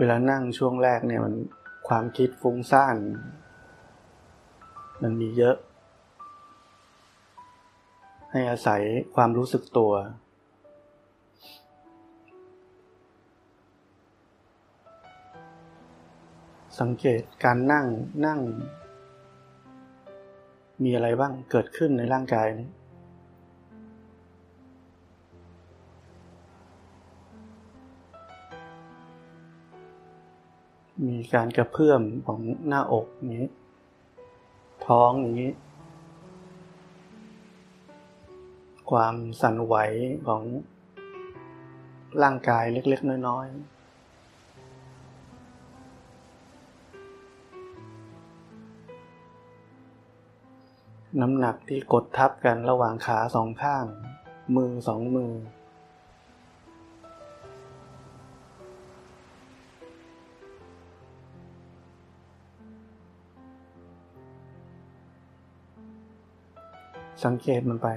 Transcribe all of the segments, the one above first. เวลานั่งช่วงแรกเนี่ยมันความคิดฟุ้งซ่านมันมีเยอะให้อาศัยความรู้สึกตัวสังเกตการนั่งมีอะไรบ้างเกิดขึ้นในร่างกายนี้มีการกระเพื่อมของหน้าอกนี้ท้องอย่างนี้ความสั่นไหวของร่างกายเล็กๆน้อยๆน้ำหนักที่กดทับกันระหว่างขาสองข้างมือสองมือสังเกตมันไป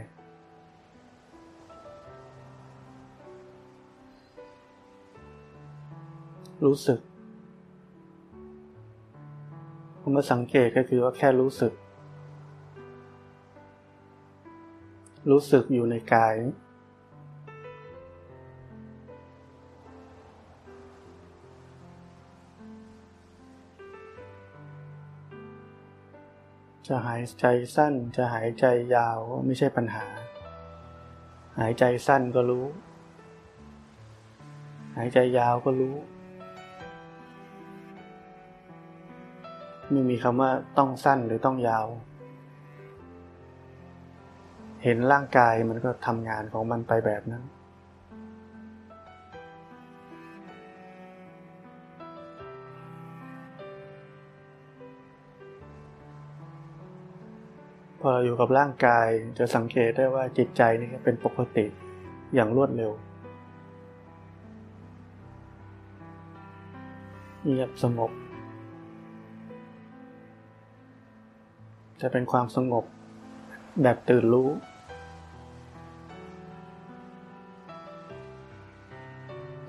รู้สึกผมมาสังเกตก็คือว่าแค่รู้สึกอยู่ในกายจะหายใจสั้นจะหายใจยาวไม่ใช่ปัญหาหายใจสั้นก็รู้หายใจยาวก็รู้ไม่มีคำว่าต้องสั้นหรือต้องยาวเห็นร่างกายมันก็ทำงานของมันไปแบบนั้นพอเราอยู่กับร่างกายจะสังเกตได้ว่าจิตใจนี่เป็นปกติอย่างรวดเร็วเงียบสงบจะเป็นความสงบแบบตื่นรู้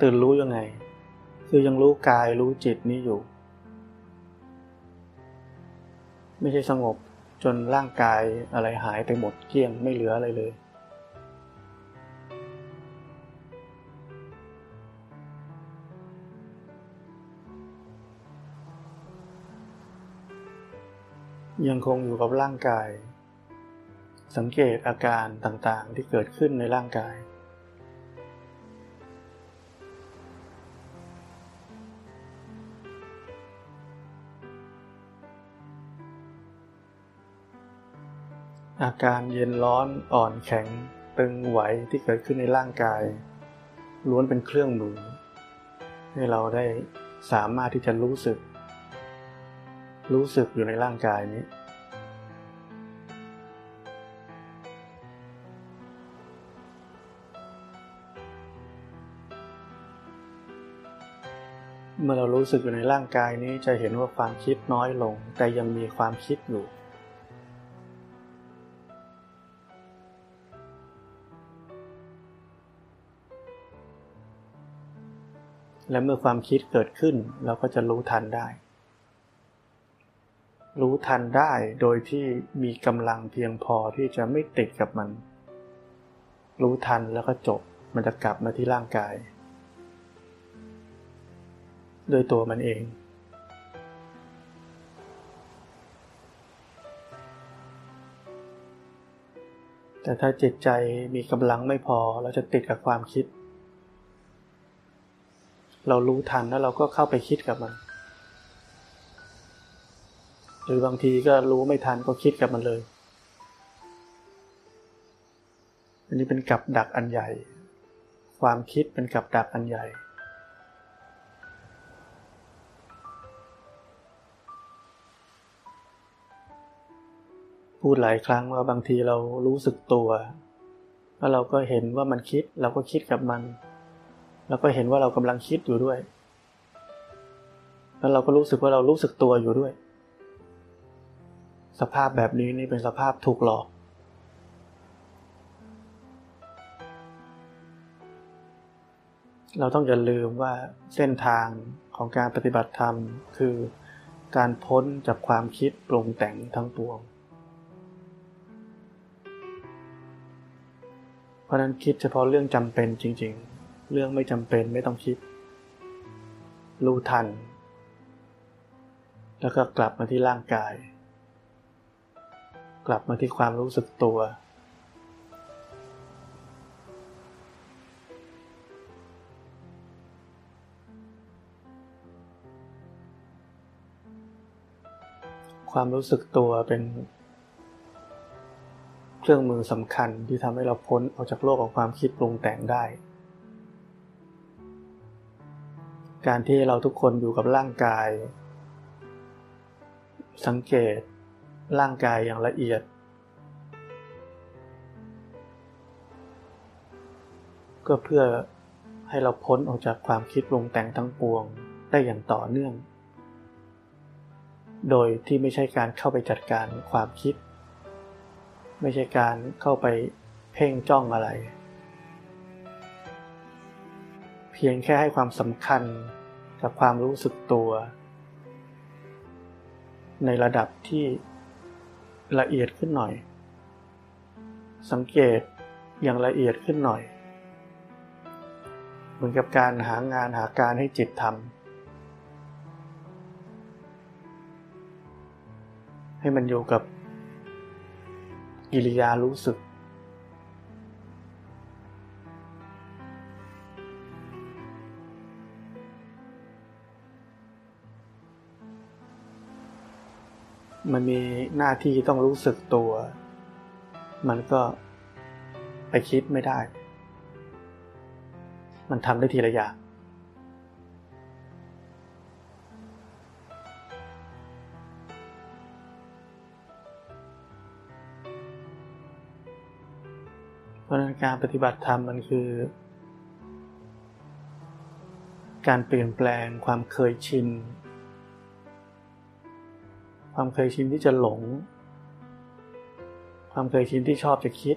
ตื่นรู้ยังไงคือยังรู้กายรู้จิตนี้อยู่ไม่ใช่สงบจนร่างกายอะไรหายไปหมดเกลี้ยงไม่เหลืออะไรเลยยังคงอยู่กับร่างกายสังเกตอาการต่างๆที่เกิดขึ้นในร่างกายอาการเย็นร้อนอ่อนแข็งตึงไหวที่เกิดขึ้นในร่างกายล้วนเป็นเครื่องมือให้เราได้สามารถที่จะรู้สึกอยู่ในร่างกายนี้เมื่อเรารู้สึกอยู่ในร่างกายนี้จะเห็นว่าความคิดน้อยลงแต่ยังมีความคิดอยู่และเมื่อความคิดเกิดขึ้นเราก็จะรู้ทันได้โดยที่มีกำลังเพียงพอที่จะไม่ติดกับมันรู้ทันแล้วก็จบมันจะกลับมาที่ร่างกายโดยตัวมันเองแต่ถ้าจิตใจมีกำลังไม่พอเราจะติดกับความคิดเรารู้ทันแล้วเราก็เข้าไปคิดกับมันหรือบางทีก็รู้ไม่ทันก็คิดกับมันเลยอันนี้เป็นกับดักอันใหญ่ความคิดเป็นกับดักอันใหญ่พูดหลายครั้งว่าบางทีเรารู้สึกตัวแล้วเราก็เห็นว่ามันคิดเราก็คิดกับมันแล้วก็เห็นว่าเรากำลังคิดอยู่ด้วยแล้วเราก็รู้สึกว่าเรารู้สึกตัวอยู่ด้วยสภาพแบบนี้นี่เป็นสภาพถูกหลอก เราต้องอย่าลืมว่าเส้นทางของการปฏิบัติธรรมคือการพ้นจากความคิดปรุงแต่งทั้งปวงเพราะนั้นคิดเฉพาะเรื่องจำเป็นจริงๆเรื่องไม่จำเป็นไม่ต้องคิดรู้ทันแล้วก็กลับมาที่ร่างกายกลับมาที่ความรู้สึกตัวความรู้สึกตัวเป็นเครื่องมือสำคัญที่ทำให้เราพ้นออกจากโลกของความคิดปรุงแต่งได้การที่เราทุกคนอยู่กับร่างกายสังเกตร่างกายอย่างละเอียดก็เพื่อให้เราพ้นออกจากความคิดปรุงแต่งทั้งปวงได้อย่างต่อเนื่องโดยที่ไม่ใช่การเข้าไปจัดการความคิดไม่ใช่การเข้าไปเพ่งจ้องอะไรเพียงแค่ให้ความสำคัญกับความรู้สึกตัวในระดับที่ละเอียดขึ้นหน่อยสังเกตอย่างละเอียดขึ้นหน่อยเหมือนกับการหางานหาการให้จิตทำให้มันอยู่กับกิริยารู้สึกมันมีหน้าที่ต้องรู้สึกตัวมันก็ไปคิดไม่ได้มันทำได้ทีละอย่างเพราะนั้นการปฏิบัติธรรมมันคือการเปลี่ยนแปลงความเคยชินความเคยชินที่จะหลงความเคยชินที่ชอบจะคิด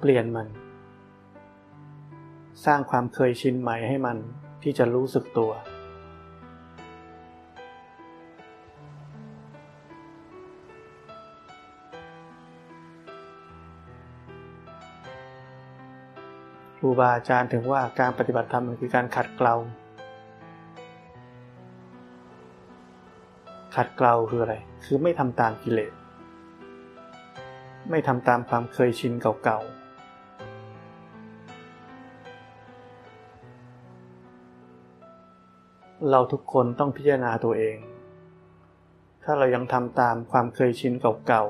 เปลี่ยนมันสร้างความเคยชินใหม่ให้มันที่จะรู้สึกตัวครูบาอาจารย์ถึงว่าการปฏิบัติธรรมมันคือการขัดเกลาคืออะไรคือไม่ทำตามกิเลสไม่ทำตามความเคยชินเก่าๆเราทุกคนต้องพิจารณาตัวเองถ้าเรายังทำตามความเคยชินเก่า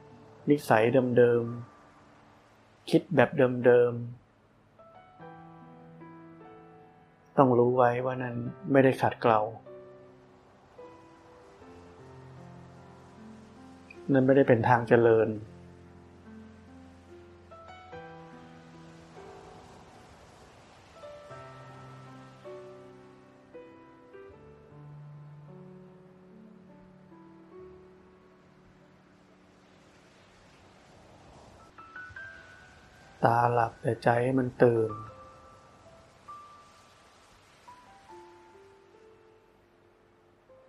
ๆนิสัยเดิมๆคิดแบบเดิมๆต้องรู้ไว้ว่านั้นไม่ได้ขัดเกลานั่นไม่ได้เป็นทางเจริญตาหลับแต่ใจให้มันตื่น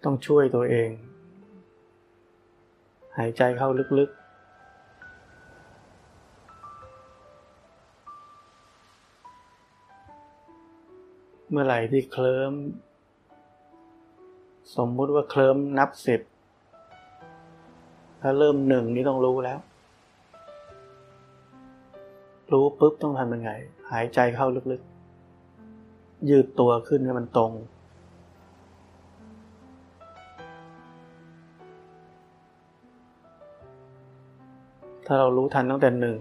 ต้องช่วยตัวเองหายใจเข้าลึกๆเมื่อไหร่ที่เคลิ้มสมมุติว่าเคลิ้มนับ10ถ้าเริ่ม1นี่ต้องรู้แล้วรู้ปุ๊บต้องทำยังไงหายใจเข้าลึกๆยืดตัวขึ้นให้มันตรงถ้าเรารู้ทันตั้งแต่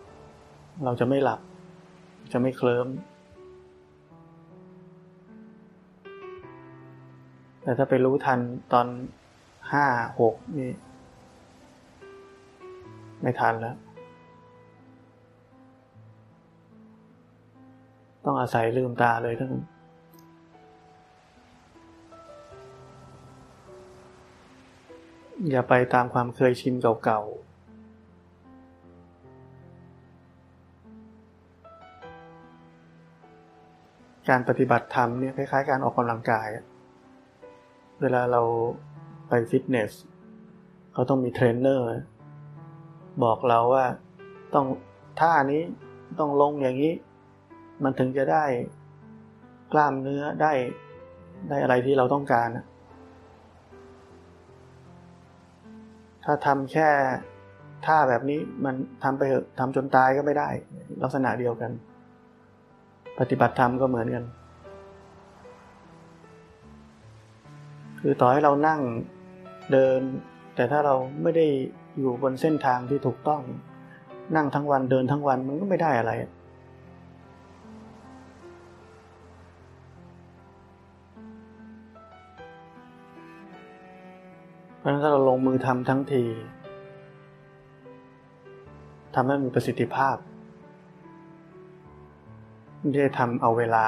1เราจะไม่หลับจะไม่เคลิ้มแต่ถ้าไปรู้ทันตอน5 6นี่ไม่ทันแล้วต้องอาศัยลืมตาเลยทั้งนั้นอย่าไปตามความเคยชินเก่า การปฏิบัติธรรมเนี่ยคล้ายๆการออกกำลังกายเวลาเราไปฟิตเนสเขาต้องมีเทรนเนอร์บอกเราว่าต้องท่านี้ต้องลงอย่างนี้มันถึงจะได้กล้ามเนื้อได้อะไรที่เราต้องการถ้าทำแค่ท่าแบบนี้มันทำไปเถอะทำจนตายก็ไม่ได้ลักษณะเดียวกันปฏิบัติธรรมก็เหมือนกันคือต่อให้เรานั่งเดินแต่ถ้าเราไม่ได้อยู่บนเส้นทางที่ถูกต้องนั่งทั้งวันเดินทั้งวันมันก็ไม่ได้อะไรเพราะฉะนั้นถ้าเราลงมือทำทั้งทีทำให้มีประสิทธิภาพไม่ได้ทำเอาเวลา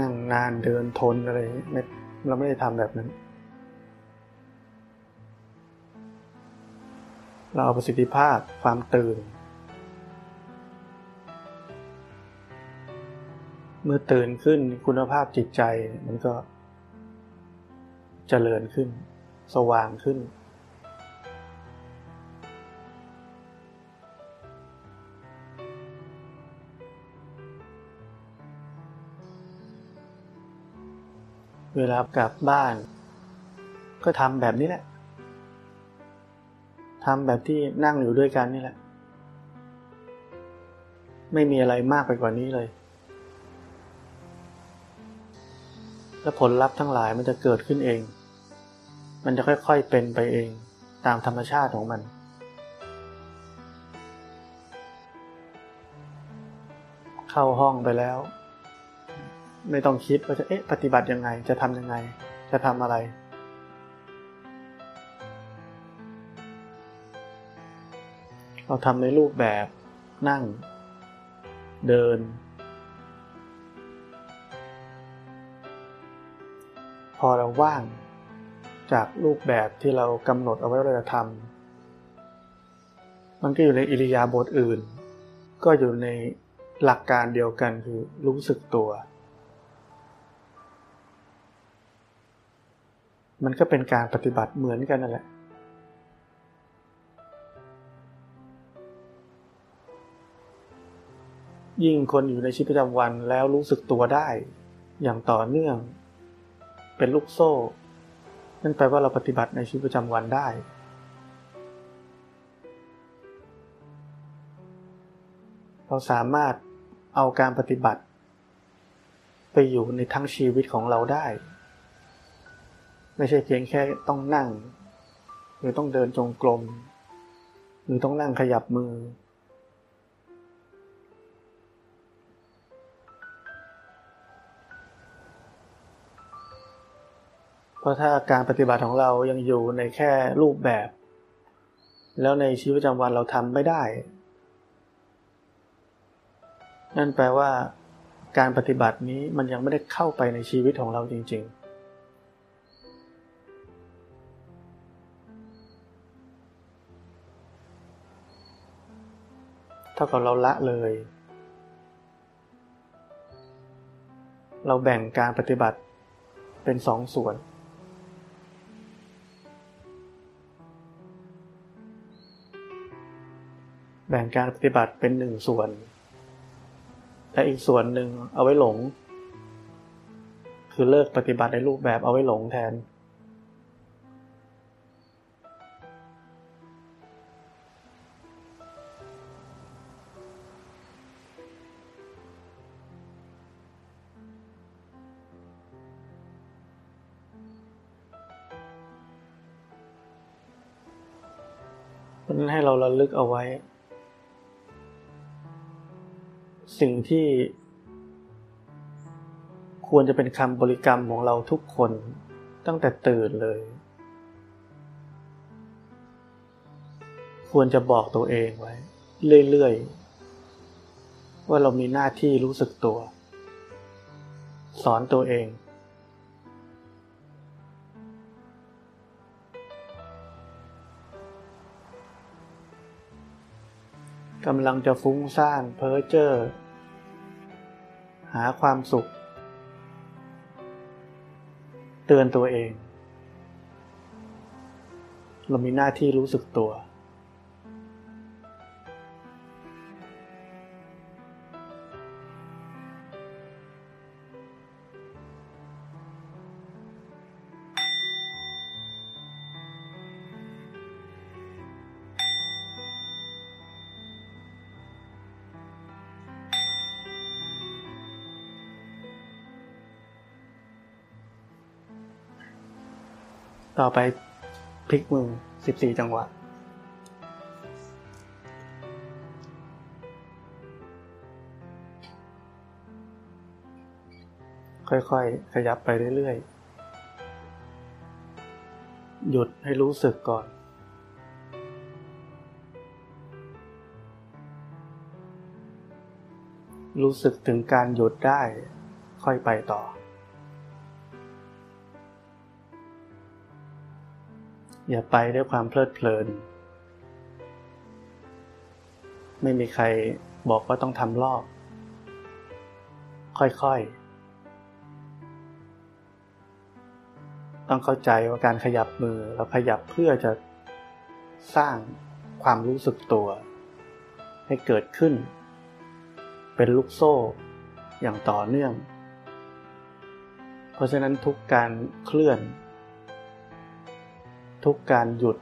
นั่งนานเดินทนอะไรเราไม่ได้ทำแบบนั้นเราเอาประสิทธิภาพความตื่นเมื่อตื่นขึ้นคุณภาพจิตใจมันก็เจริญขึ้นสว่างขึ้นเวลากลับบ้านก็ทำแบบนี้แหละทำแบบที่นั่งอยู่ด้วยกันนี่แหละไม่มีอะไรมากไปกว่านี้เลยแล้วผลลัพธ์ทั้งหลายมันจะเกิดขึ้นเองมันจะค่อยๆเป็นไปเองตามธรรมชาติของมันเข้าห้องไปแล้วไม่ต้องคิดว่าจะปฏิบัติยังไงจะทำยังไงจะทำอะไรเราทำในรูปแบบนั่งเดินพอเราว่างจากรูปแบบที่เรากำหนดเอาไว้ว่าเราจะทำมันก็อยู่ในอิริยาบถอื่นก็อยู่ในหลักการเดียวกันคือรู้สึกตัวมันก็เป็นการปฏิบัติเหมือนกันนั่นแหละยิ่งคนอยู่ในชีวิตประจำวันแล้วรู้สึกตัวได้อย่างต่อเนื่องเป็นลูกโซ่นั่นแปลว่าเราปฏิบัติในชีวิตประจำวันได้เราสามารถเอาการปฏิบัติไปอยู่ในทั้งชีวิตของเราได้ไม่ใช่เพียงแค่ต้องนั่งหรือต้องเดินจงกรมหรือต้องนั่งขยับมือเพราะถ้าการปฏิบัติของเรายังอยู่ในแค่รูปแบบแล้วในชีวิตประจำวันเราทำไม่ได้นั่นแปลว่าการปฏิบัตินี้มันยังไม่ได้เข้าไปในชีวิตของเราจริงๆเท่ากับเราละเลยเราแบ่งการปฏิบัติเป็นสองส่วนแบ่งการปฏิบัติเป็นหนึ่งส่วนและอีกส่วนหนึ่งเอาไว้หลงคือเลิกปฏิบัติในรูปแบบเอาไว้หลงแทนให้เราระลึกเอาไว้สิ่งที่ควรจะเป็นคำบริกรรมของเราทุกคนตั้งแต่ตื่นเลยควรจะบอกตัวเองไว้เรื่อยๆว่าเรามีหน้าที่รู้สึกตัวสอนตัวเอง กำลังจะฟุ้งซ่านเพ้อเจ้อหาความสุขเตือนตัวเองเรามีหน้าที่รู้สึกตัวต่อไปพลิกมือ14จังหวะค่อยๆขยับไปเรื่อยๆหยุดให้รู้สึกก่อนรู้สึกถึงการหยุดได้ค่อยไปต่ออย่าไปด้วยความเพลิดเพลินไม่มีใครบอกว่าต้องทำรอบค่อยๆต้องเข้าใจว่าการขยับมือเราขยับเพื่อจะสร้างความรู้สึกตัวให้เกิดขึ้นเป็นลูกโซ่อย่างต่อเนื่องเพราะฉะนั้นทุกการเคลื่อนทุกการหยุด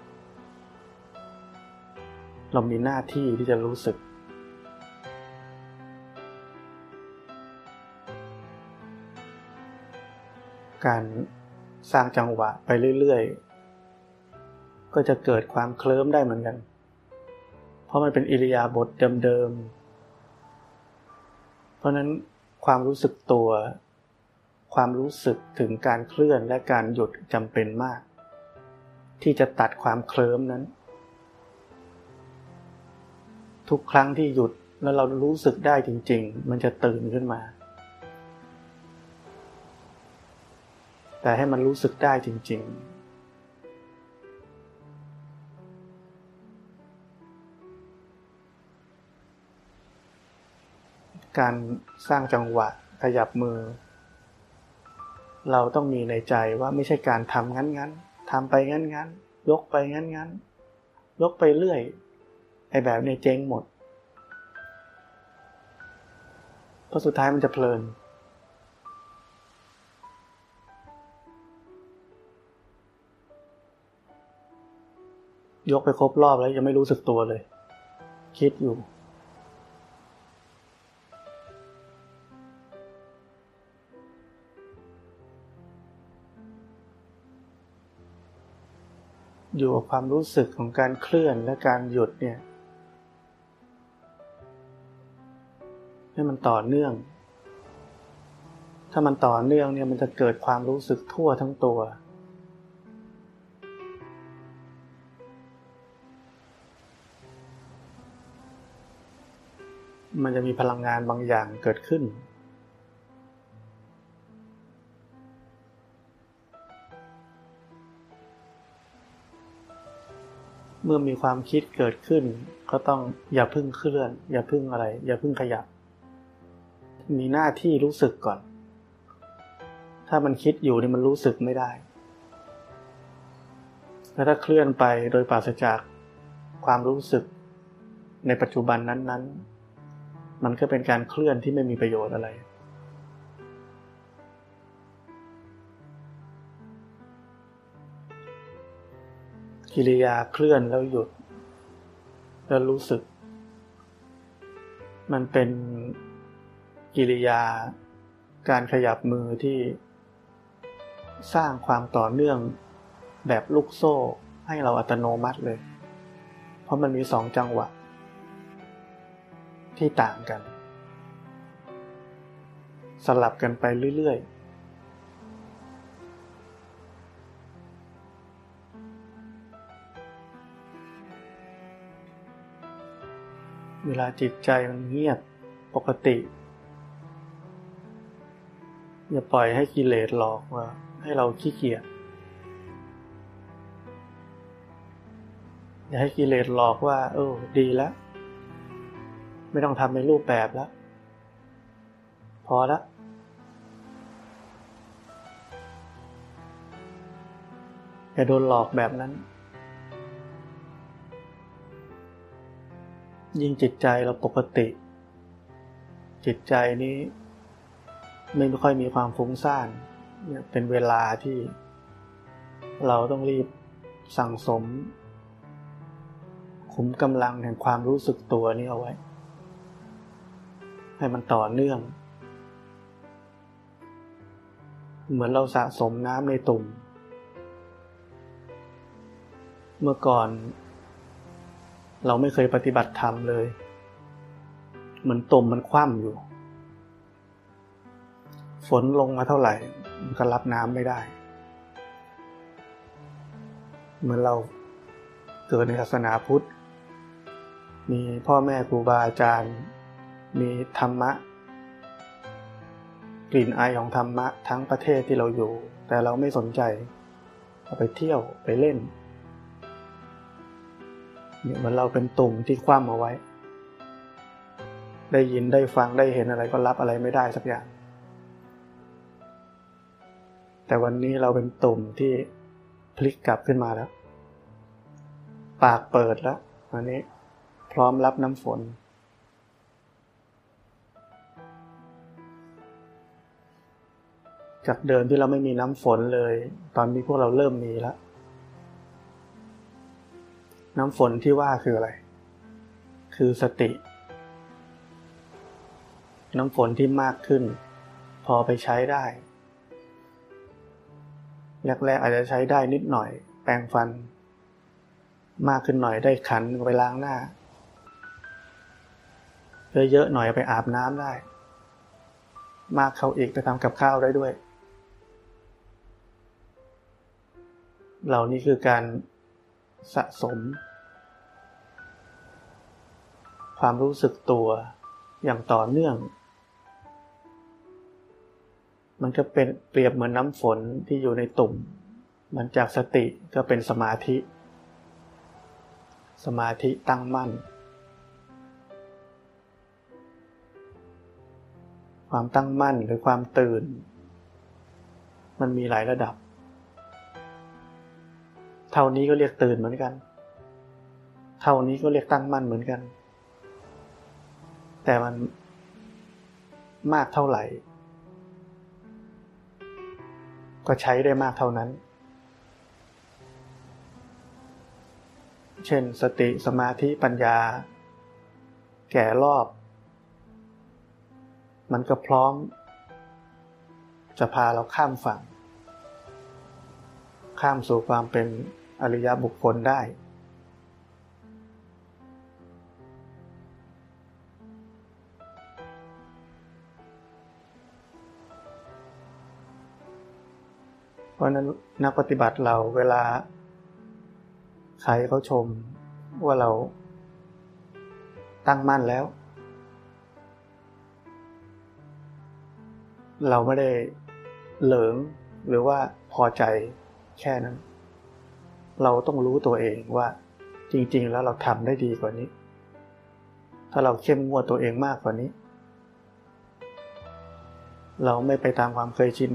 เรามีหน้าที่ที่จะรู้สึกการสร้างจังหวะไปเรื่อยๆก็จะเกิดความเคลิ้มได้เหมือนกันเพราะมันเป็นอิริยาบถเดิมๆเพราะนั้นความรู้สึกตัวความรู้สึกถึงการเคลื่อนและการหยุดจำเป็นมากที่จะตัดความเคลิ้มนั้นทุกครั้งที่หยุดแล้วเรารู้สึกได้จริงๆมันจะตื่นขึ้นมาแต่ให้มันรู้สึกได้จริงๆการสร้างจังหวะขยับมือเราต้องมีในใจว่าไม่ใช่การทำงั้นๆทำไปงั้นๆยกไปงั้นๆยกไปเรื่อยไอ้แบบนี้เจ๊งหมดเพราะสุดท้ายมันจะเพลินยกไปครบรอบแล้วยังไม่รู้สึกตัวเลยคิดอยู่อยู่กับความรู้สึกของการเคลื่อนและการหยุดเนี่ยให้มันต่อเนื่องถ้ามันต่อเนื่องเนี่ยมันจะเกิดความรู้สึกทั่วทั้งตัวมันจะมีพลังงานบางอย่างเกิดขึ้นเมื่อมีความคิดเกิดขึ้นก็ต้องอย่าพึ่งเคลื่อนอย่าพึ่งอะไรอย่าพึ่งขยับมีหน้าที่รู้สึกก่อนถ้ามันคิดอยู่นี่มันรู้สึกไม่ได้แล้วถ้าเคลื่อนไปโดยปราศจากความรู้สึกในปัจจุบันนั้นๆมันก็เป็นการเคลื่อนที่ไม่มีประโยชน์อะไรกิริยาเคลื่อนแล้วหยุดแล้วรู้สึกมันเป็นกิริยาการขยับมือที่สร้างความต่อเนื่องแบบลูกโซ่ให้เราอัตโนมัติเลยเพราะมันมีสองจังหวะที่ต่างกันสลับกันไปเรื่อยๆเวลาจิตใจมันเงียบปกติอย่าปล่อยให้กิเลสหลอกว่าให้เราขี้เกียจอย่าให้กิเลสหลอกว่าดีแล้ว ไม่ต้องทำในรูปแบบแล้วพอละอย่าโดนหลอกแบบนั้นยิ่งจิตใจเราปกติจิตใจนี้ไม่ค่อยมีความฟุ้งซ่านเป็นเวลาที่เราต้องรีบสั่งสมขุมกำลังแห่งความรู้สึกตัวนี้เอาไว้ให้มันต่อเนื่องเหมือนเราสะสมน้ำในตุ่มเมื่อก่อนเราไม่เคยปฏิบัติธรรมเลยเหมือนตุ่มมันคว่ำอยู่ฝนลงมาเท่าไหร่มันก็รับน้ำไม่ได้เหมือนเราเกิดในศาสนาพุทธมีพ่อแม่ครูบาอาจารย์มีธรรมะกลิ่นอายของธรรมะทั้งประเทศที่เราอยู่แต่เราไม่สนใจเอาไปเที่ยวไปเล่นเนี่ยเหมือนเราเป็นตุ่มที่คว่ำเอาไว้ได้ยินได้ฟังได้เห็นอะไรก็รับอะไรไม่ได้สักอย่างแต่วันนี้เราเป็นตุ่มที่พลิกกลับขึ้นมาแล้วปากเปิดแล้วอันนี้พร้อมรับน้ำฝนจากเดิมที่เราไม่มีน้ำฝนเลยตอนนี้พวกเราเริ่มมีแล้วน้ำฝนที่ว่าคืออะไรคือสติน้ำฝนที่มากขึ้นพอไปใช้ได้แรกๆอาจจะใช้ได้นิดหน่อยแปรงฟันมากขึ้นหน่อยได้ขันไปล้างหน้าเยอะๆหน่อยไปอาบน้ำได้มากเข้าอีกไปทำกับข้าวได้ด้วยเหล่านี้คือการสะสมความรู้สึกตัวอย่างต่อเนื่องมันก็เป็นเปรียบเหมือนน้ำฝนที่อยู่ในตุ่มมันจากสติก็เป็นสมาธิสมาธิตั้งมั่นความตั้งมั่นหรือความตื่นมันมีหลายระดับเท่านี้ก็เรียกตื่นเหมือนกันเท่านี้ก็เรียกตั้งมั่นเหมือนกันแต่มันมากเท่าไหร่ก็ใช้ได้มากเท่านั้นเช่นสติสมาธิปัญญาแก่รอบมันก็พร้อมจะพาเราข้ามฝั่งข้ามสู่ความเป็นอริยบุคคลได้เพราะนั้นนักปฏิบัติเราเวลาใครเขาชมว่าเราตั้งมั่นแล้วเราไม่ได้เหลิงหรือว่าพอใจแค่นั้นเราต้องรู้ตัวเองว่าจริงๆแล้วเราทำได้ดีกว่านี้ถ้าเราเข้มงวดตัวเองมากกว่านี้เราไม่ไปตามความเคยชิน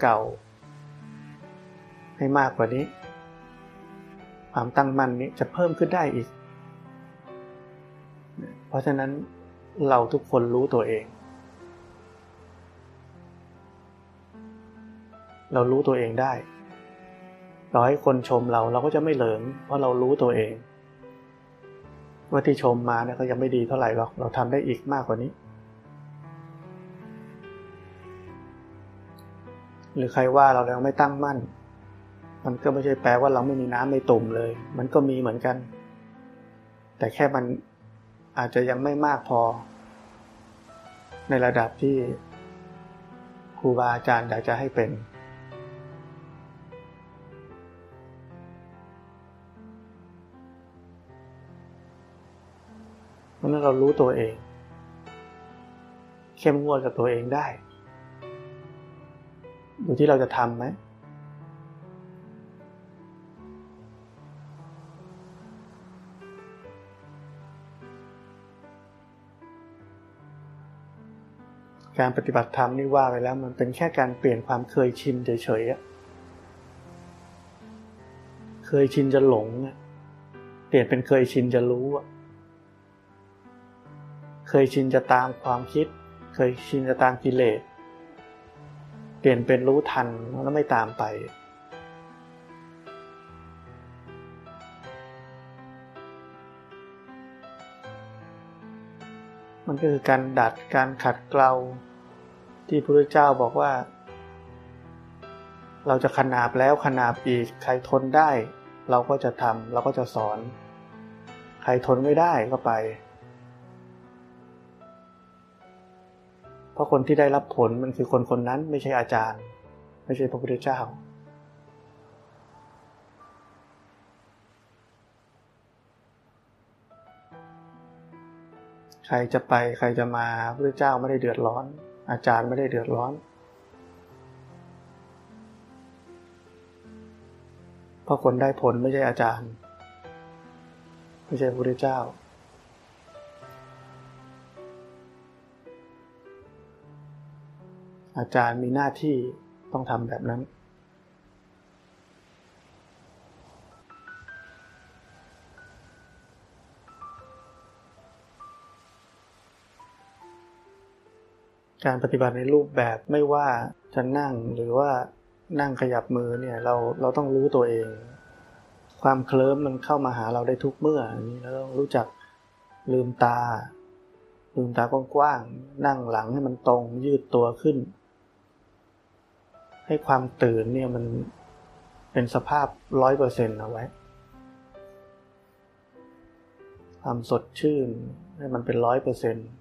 เก่าๆให้มากกว่านี้ความตั้งมั่นนี้จะเพิ่มขึ้นได้อีกเพราะฉะนั้นเราทุกคนรู้ตัวเองเรารู้ตัวเองได้ต่อให้คนชมเราก็จะไม่เหลิงเพราะเรารู้ตัวเองว่าที่ชมมาเนี่ยก็ยังไม่ดีเท่าไหร่หรอกเราทำได้อีกมากกว่านี้หรือใครว่าเราแล้วไม่ตั้งมั่นมันก็ไม่ใช่แปลว่าเราไม่มีน้ำในตุ่มเลยมันก็มีเหมือนกันแต่แค่มันอาจจะยังไม่มากพอในระดับที่ครูบาอาจารย์อยากจะให้เป็นเพราะนั้นเรารู้ตัวเองเข้มงวดกับตัวเองได้อยู่ที่เราจะทำไหม การปฏิบัติธรรมนี่ว่าไปแล้วมันเป็นแค่การเปลี่ยนความเคยชินเฉยๆเคยชินจะหลงเปลี่ยนเป็นเคยชินจะรู้เคยชินจะตามความคิดเคยชินจะตามกิเลสเปลี่ยนเป็นรู้ทันแล้วไม่ตามไปมันก็คือการดัดการขัดเกลาที่พระพุทธเจ้าบอกว่าเราจะขนาบแล้วขนาบอีกใครทนได้เราก็จะทำเราก็จะสอนใครทนไม่ได้ก็ไปเพราะคนที่ได้รับผลมันคือคนคนนั้นไม่ใช่อาจารย์ไม่ใช่พระพุทธเจ้าใครจะไปใครจะมาพระเจ้าไม่ได้เดือดร้อนอาจารย์ไม่ได้เดือดร้อนเพราะคนได้ผลไม่ใช่อาจารย์ไม่ใช่พระเจ้าอาจารย์มีหน้าที่ต้องทำแบบนั้นการปฏิบัติในรูปแบบไม่ว่าจะนั่งหรือว่านั่งขยับมือเนี่ยเราต้องรู้ตัวเองความเคลิ้มมันเข้ามาหาเราได้ทุกเมื่อนี่เราต้องรู้จักลืมตากว้างๆนั่งหลังให้มันตรงยืดตัวขึ้นให้ความตื่นเนี่ยมันเป็นสภาพ 100% เอาไว้ความสดชื่นให้มันเป็น 100%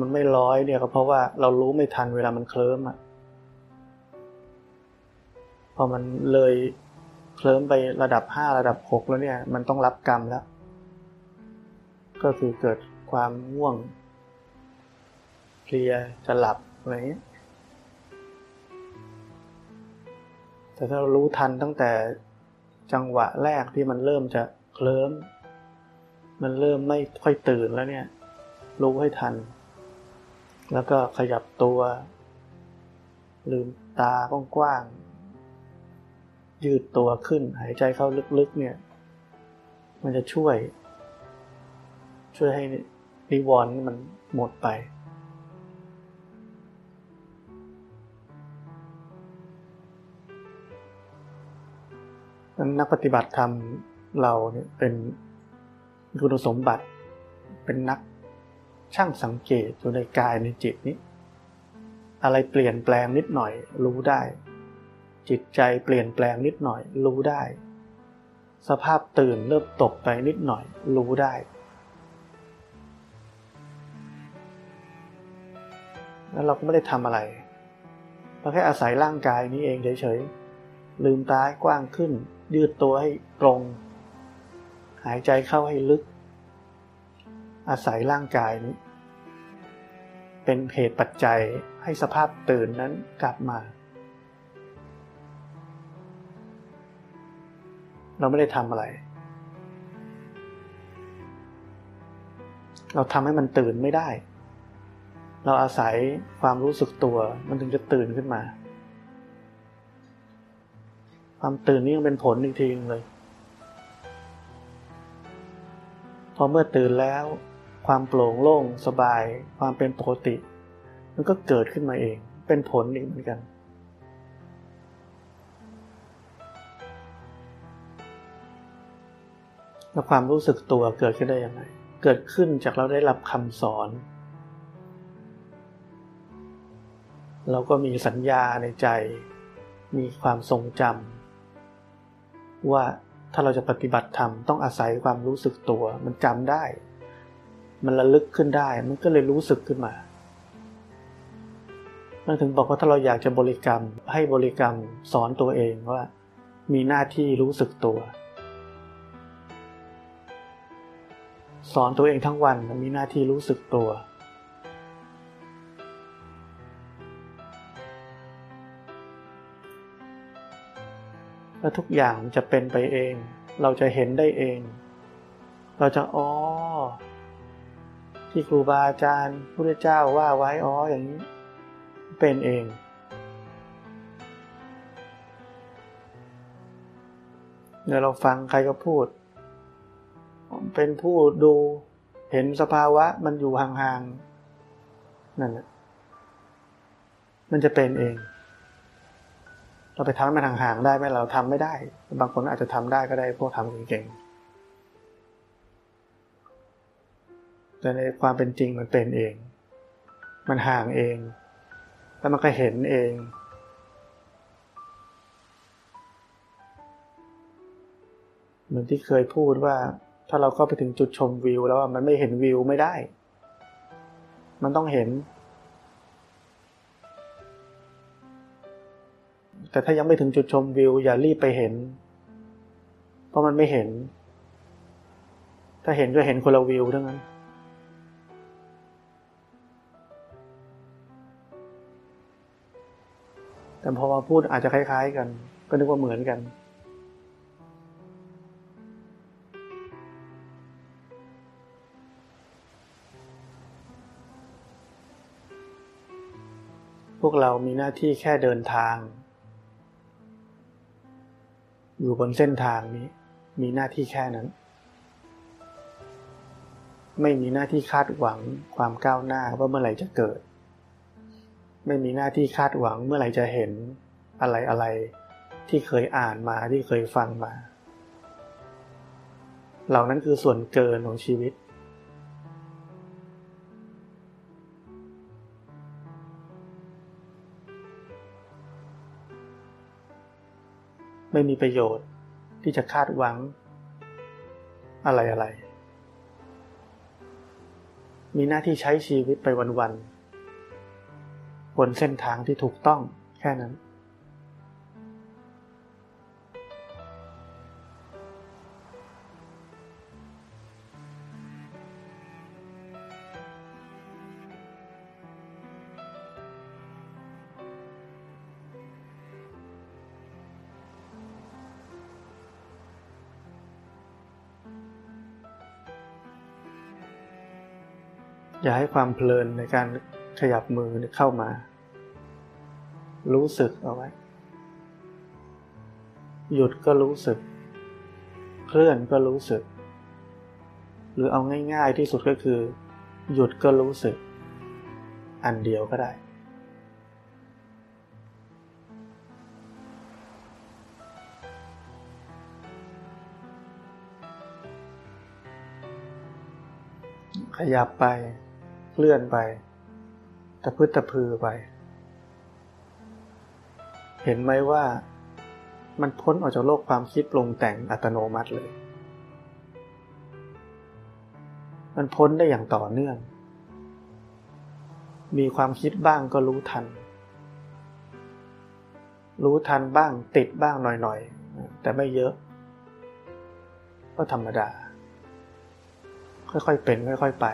มันไม่ร้อยเนี่ยก็เพราะว่าเรารู้ไม่ทันเวลามันเคลิ้มอ่ะพอมันเลยเคลิ้มไประดับ5ระดับ6แล้วเนี่ยมันต้องรับกรรมแล้วก็คือเกิดความง่วงเพลียจะหลับอะไรเงี้ยแต่ถ้าเรารู้ทันตั้งแต่จังหวะแรกที่มันเริ่มจะเคลิ้มมันเริ่มไม่ค่อยตื่นแล้วเนี่ยรู้ให้ทันแล้วก็ขยับตัวลืมตากว้างๆยืดตัวขึ้นหายใจเข้าลึกๆเนี่ยมันจะช่วยให้นิวรณ์มันหมดไปนักปฏิบัติธรรมเราเนี่ยเป็นคุณสมบัติเป็นนักช่างสังเกตอยู่ในกายในจิตนี้อะไรเปลี่ยนแปลงนิดหน่อยรู้ได้จิตใจเปลี่ยนแปลงนิดหน่อยรู้ได้สภาพตื่นเริ่มตกไปนิดหน่อยรู้ได้แล้วเราก็ไม่ได้ทำอะไรเราแค่อาศัยร่างกายนี้เองเฉยๆลืมตากว้างขึ้นยืดตัวให้ตรงหายใจเข้าให้ลึกอาศัยร่างกายนี้เป็นเหตุปัจจัยให้สภาพตื่นนั้นกลับมาเราไม่ได้ทำอะไรเราทำให้มันตื่นไม่ได้เราอาศัยความรู้สึกตัวมันถึงจะตื่นขึ้นมาความตื่นนี่ยังเป็นผลอีกทีนึงเลยพอเมื่อตื่นแล้วความโปร่งโล่งสบายความเป็นปกติมันก็เกิดขึ้นมาเองเป็นผลนี่เหมือนกันแล้วความรู้สึกตัวเกิดขึ้นได้ยังไงเกิดขึ้นจากเราได้รับคำสอนเราก็มีสัญญาในใจมีความทรงจำว่าถ้าเราจะปฏิบัติธรรมต้องอาศัยความรู้สึกตัวมันจำได้มันระลึกขึ้นได้มันก็เลยรู้สึกขึ้นมานั่นถึงบอกว่าถ้าเราอยากจะบริกรรมให้บริกรรมสอนตัวเองว่ามีหน้าที่รู้สึกตัวสอนตัวเองทั้งวันมีหน้าที่รู้สึกตัวและทุกอย่างจะเป็นไปเองเราจะเห็นได้เองเราจะอ๋อ ที่ครูบาอาจารย์พุทธเจ้าว่าไว้อ๋ออย่างนี้เป็นเองเดี๋ยวเราฟังใครก็พูดเป็นผู้ดูเห็นสภาวะมันอยู่ห่างๆนั่นแหละมันจะเป็นเองเราไปทำให้มันห่างๆได้ไหมเราทำไม่ได้บางคนอาจจะทำได้ก็ได้พวกทำเก่งๆแต่ในความเป็นจริงมันเป็นเองมันห่างเองแล้วมันก็เห็นเองเหมือนที่เคยพูดว่าถ้าเราก็ไปถึงจุดชมวิวแล้วมันไม่เห็นวิวไม่ได้มันต้องเห็นแต่ถ้ายังไม่ถึงจุดชมวิวอย่ารีบไปเห็นเพราะมันไม่เห็นถ้าเห็นก็เห็นคนละวิวทั้งนั้นแต่พอมาพูดอาจจะคล้ายๆกันก็นึกว่าเหมือนกันพวกเรามีหน้าที่แค่เดินทางอยู่บนเส้นทางนี้มีหน้าที่แค่นั้นไม่มีหน้าที่คาดหวังความก้าวหน้าว่าเมื่อไหร่จะเกิดไม่มีหน้าที่คาดหวังเมื่อไหร่จะเห็นอะไรที่เคยอ่านมาที่เคยฟังมาเหล่านั้นคือส่วนเกินของชีวิตไม่มีประโยชน์ที่จะคาดหวังอะไรมีหน้าที่ใช้ชีวิตไปวันๆบนเส้นทางที่ถูกต้องแค่นั้นอย่าให้ความเพลินในการขยับมือเข้ามารู้สึกเอาไว้หยุดก็รู้สึกเคลื่อนก็รู้สึกหรือเอาง่ายๆที่สุดก็คือหยุดก็รู้สึกอันเดียวก็ได้ขยับไปเคลื่อนไปตะพึดตะพือไปเห็นไหมว่ามันพ้นออกจากโลกความคิดปรุงแต่งอัตโนมัติเลยมันพ้นได้อย่างต่อเนื่องมีความคิดบ้างก็รู้ทันบ้างติดบ้างหน่อยๆแต่ไม่เยอะก็ธรรมดาค่อยๆเป็นค่อยๆไป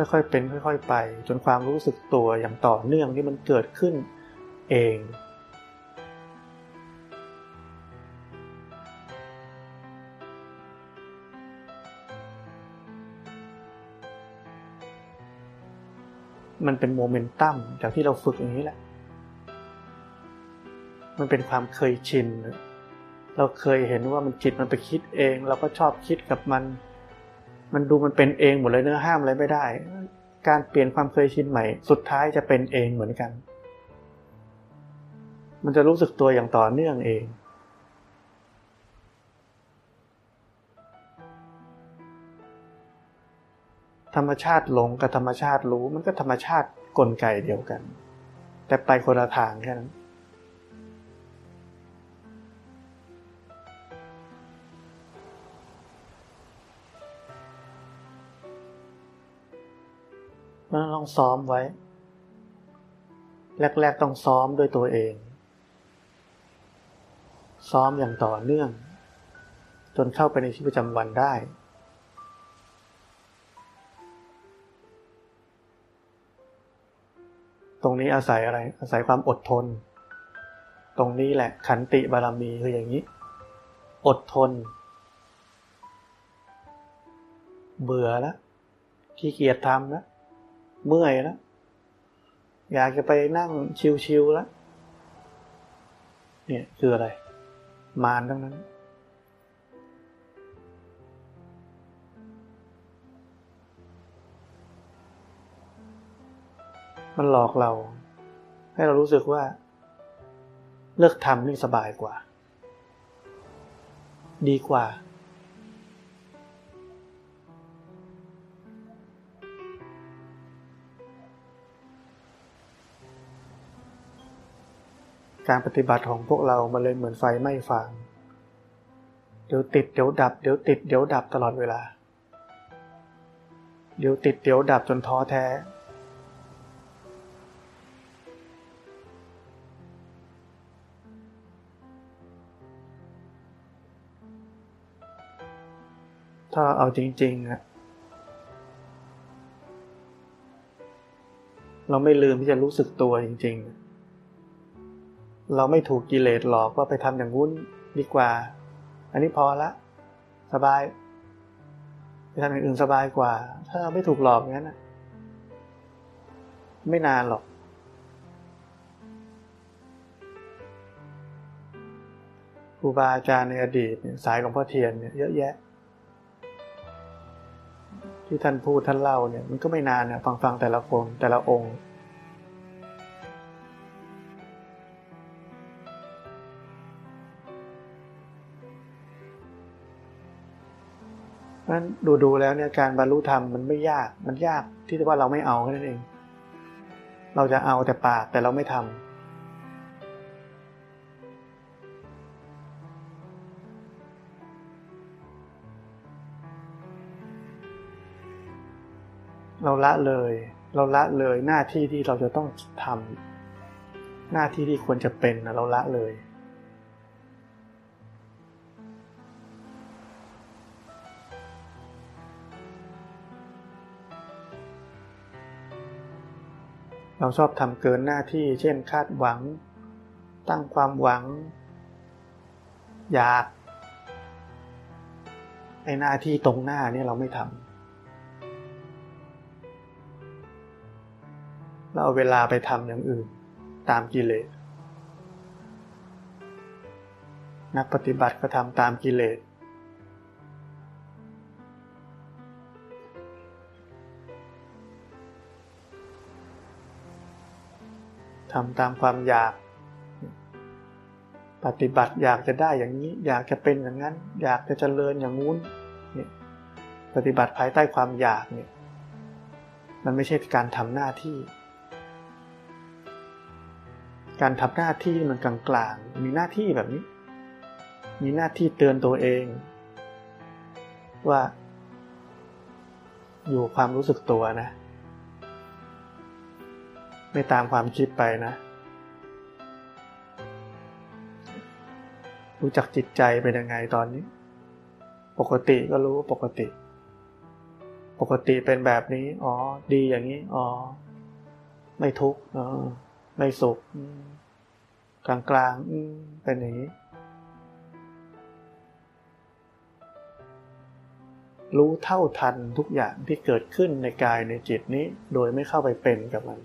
ค่อยๆเป็นค่อยๆไปจนความรู้สึกตัวอย่างต่อเนื่องที่มันเกิดขึ้นเองมันเป็นโมเมนตัมจากที่เราฝึกอย่างนี้แหละมันเป็นความเคยชินเราเคยเห็นว่ามันจิตมันไปคิดเองเราก็ชอบคิดกับมันดูมันเป็นเองหมดเลยเนื้อห้ามอะไรไม่ได้การเปลี่ยนความเคยชินใหม่สุดท้ายจะเป็นเองเหมือนกันมันจะรู้สึกตัวอย่างต่อเนื่องเองธรรมชาติหลงกับธรรมชาติรู้มันก็ธรรมชาติกลไกเดียวกันแต่ไปคนละทางแค่นั้นมันต้องซ้อมไว้แรกๆต้องซ้อมด้วยตัวเองซ้อมอย่างต่อเนื่องจนเข้าไปในชีวิตประจำวันได้ตรงนี้อาศัยอะไรอาศัยความอดทน ตรงนี้แหละขันติบารมีคืออย่างนี้อดทนเบื่อแล้วขี้เกียจทำแล้วเมื่อยแล้วอยากจะไปนั่งชิวๆแล้วเนี่ยคืออะไรมารทั้งนั้นมันหลอกเราให้เรารู้สึกว่าเลิกทำนี่สบายกว่าดีกว่าการปฏิบัติของพวกเรามันเลยเหมือนไฟไหม้ฟางเดี๋ยวติดเดี๋ยวดับเดี๋ยวติดเดี๋ยวดับตลอดเวลาเดี๋ยวติดเดี๋ยวดับจนท้อแท้ถ้าเอาจริงๆอะเราไม่ลืมที่จะรู้สึกตัวจริงๆเราไม่ถูกกิเลสหลอกว่าไปทำอย่างวุ่นดีกว่าอันนี้พอละสบายไปทำอย่างอื่นสบายกว่าถ้าเราไม่ถูกหลอกงั้นนะไม่นานหรอกครูบาอาจารย์ในอดีตสายหลวงพ่อเทียนเนี่ยเยอะแยะที่ท่านพูดท่านเล่าเนี่ยมันก็ไม่นานนะฟังแต่ละคนแต่ละองค์นั้นดูแล้วเนี่ยการบรรลุธรรมมันไม่ยากมันยากที่ว่าเราไม่เอาแค่นั้นเองเราจะเอาแต่ปากแต่เราไม่ทำเราละเลยหน้าที่ที่เราจะต้องทำหน้าที่ที่ควรจะเป็นเราละเลยเราชอบทำเกินหน้าที่เช่นคาดหวังตั้งความหวังอยากไอ้หน้าที่ตรงหน้าเนี่ยเราไม่ทำเราเอาเวลาไปทำอย่างอื่นตามกิเลสนักปฏิบัติก็ทำตามกิเลสทำตามความอยากปฏิบัติอยากจะได้อย่างนี้อยากจะเป็นอย่างนั้นอยากจะเจริญอย่างงู้นเนี่ยปฏิบัติภายใต้ความอยากเนี่ยมันไม่ใช่การทำหน้าที่การทำหน้าที่มันกลางๆมีหน้าที่แบบนี้มีหน้าที่เตือนตัวเองว่าอยู่ความรู้สึกตัวนะไม่ตามความคิดไปนะรู้จักจิตใจเป็นยังไงตอนนี้ปกติก็รู้ปกติเป็นแบบนี้อ๋อดีอย่างนี้อ๋อไม่ทุกข์ไม่สุขกลางเป็นอย่างนี้รู้เท่าทันทุกอย่างที่เกิดขึ้นในกายในจิตนี้โดยไม่เข้าไปเป็นกับมัน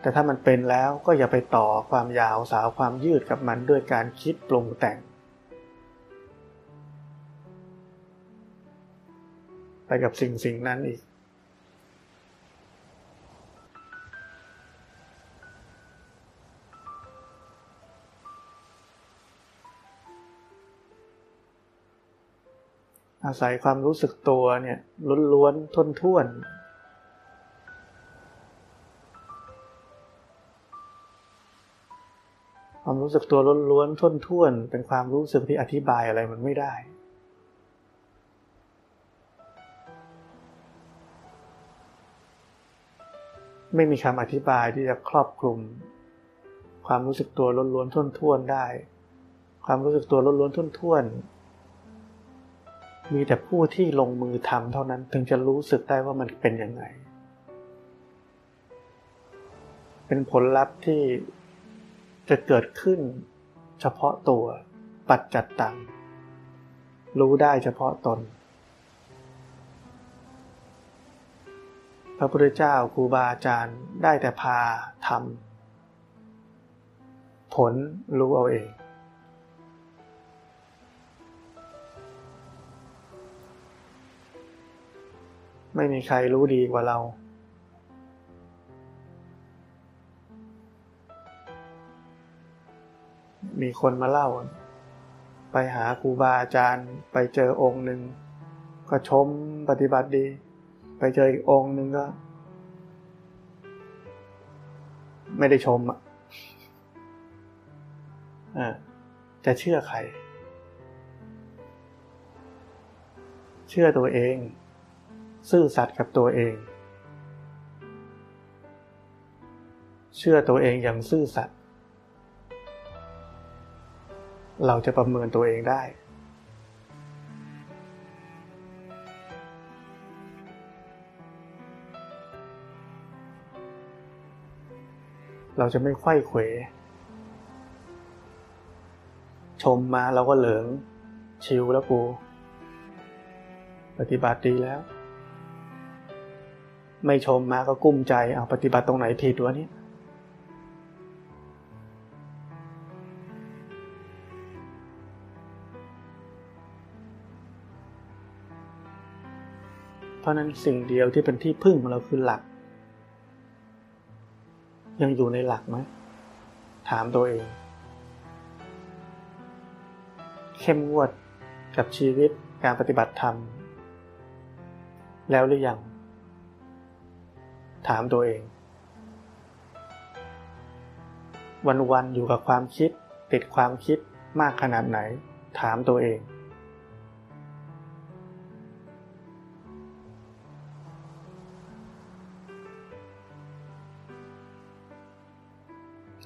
แต่ถ้ามันเป็นแล้วก็อย่าไปต่อความยาวสาวความยืดกับมันด้วยการคิดปรุงแต่งไปกับสิ่งนั้นอีกอาศัยความรู้สึกตัวเนี่ยล้วนๆท่วนๆความรู้สึกตัวล้วนๆท่วนๆเป็นความรู้สึกที่อธิบายอะไรมันไม่ได้ไม่มีคำอธิบายที่จะครอบคลุมความรู้สึกตัวล้วนๆท่วนๆได้ความรู้สึกตัวล้วนๆท่วนๆมีแต่ผู้ที่ลงมือทำเท่านั้นถึงจะรู้สึกได้ว่ามันเป็นยังไง เป็นผลลัพธ์ที่จะเกิดขึ้นเฉพาะตัวปัจจัตตังรู้ได้เฉพาะตนพระพุทธเจ้าครูบาอาจารย์ได้แต่พาทำผลรู้เอาเองไม่มีใครรู้ดีกว่าเรามีคนมาเล่าไปหาครูบาอาจารย์ไปเจอองค์หนึ่งก็ชมปฏิบัติดีไปเจออีกองค์หนึ่งก็ไม่ได้ชมจะเชื่อใครเชื่อตัวเองซื่อสัตย์กับตัวเองเชื่อตัวเองอย่างซื่อสัตย์เราจะประเมินตัวเองได้เราจะไม่ไขว้เขวชมมาเราก็เหลิงชิลแล้วกูปฏิบัติดีแล้วไม่ชมมาก็กุ้มใจเอาปฏิบัติตรงไหนผิดวะเนี่ยเพราะนั้นสิ่งเดียวที่เป็นที่พึ่งของเราคือหลักยังอยู่ในหลักไหมถามตัวเองเข้มงวดกับชีวิตการปฏิบัติธรรมแล้วหรือยังถามตัวเองวันๆอยู่กับความคิดติดความคิดมากขนาดไหนถามตัวเอง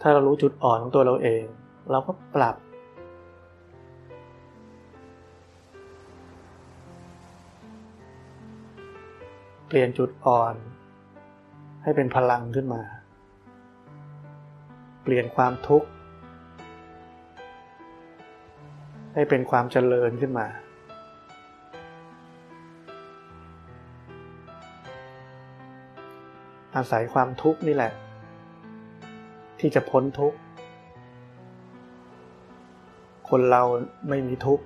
ถ้าเรารู้จุดอ่อนของตัวเราเองเราก็ปรับเปลี่ยนจุดอ่อนให้เป็นพลังขึ้นมาเปลี่ยนความทุกข์ให้เป็นความเจริญขึ้นมาอาศัยความทุกข์นี่แหละที่จะพ้นทุกข์คนเราไม่มีทุกข์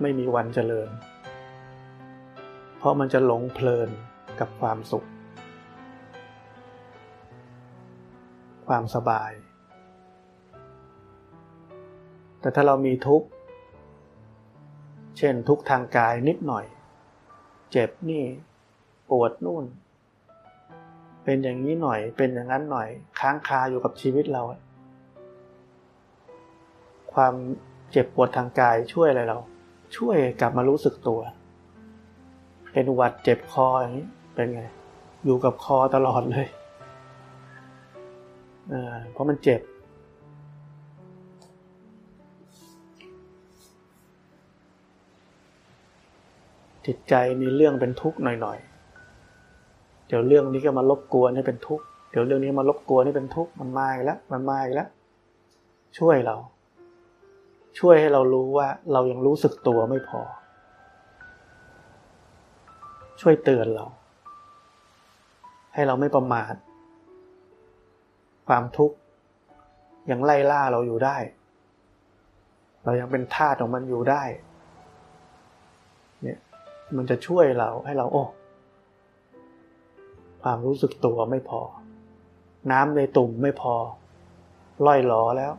ไม่มีวันเจริญเพราะมันจะหลงเพลินกับความสุขความสบายแต่ถ้าเรามีทุกข์เช่นทุกข์ทางกายนิดหน่อยเจ็บนี่ปวดนู่นเป็นอย่างนี้หน่อยเป็นอย่างนั้นหน่อยค้างคาอยู่กับชีวิตเราความเจ็บปวดทางกายช่วยอะไรเราช่วยกลับมารู้สึกตัวเป็นหวัดเจ็บคออย่างนี้เป็นไงอยู่กับคอตลอดเลยเพราะมันเจ็บจิตใจมีเรื่องเป็นทุกข์หน่อยๆเดี๋ยวเรื่องนี้ก็มารบกวนให้เป็นทุกข์เดี๋ยวเรื่องนี้มารบกวนให้เป็นทุกข์มันมาอีกแล้วช่วยเราช่วยให้เรารู้ว่าเรายังรู้สึกตัวไม่พอช่วยเตือนเราให้เราไม่ประมาทความทุกข์ยังไล่ล่าเราอยู่ได้เรายังเป็นทาสของมันอยู่ได้เนี่ยมันจะช่วยเราให้เราโอ้ความรู้สึกตัวไม่พอน้ำในตุ่มไม่พอล่อยหลอแล้ว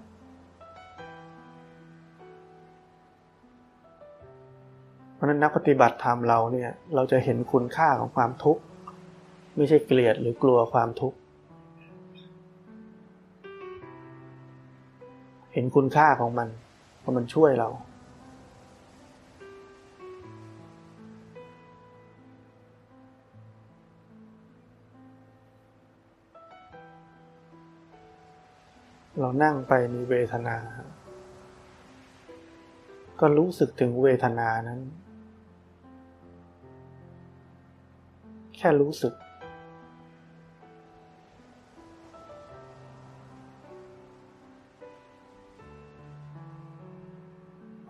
เพราะนั้นนักปฏิบัติธรรมเราเนี่ยเราจะเห็นคุณค่าของความทุกข์ไม่ใช่เกลียดหรือกลัวความทุกข์เห็นคุณค่าของมันเพราะมันช่วยเราเรานั่งไปมีเวทนาก็รู้สึกถึงเวทนานั้นแค่รู้สึก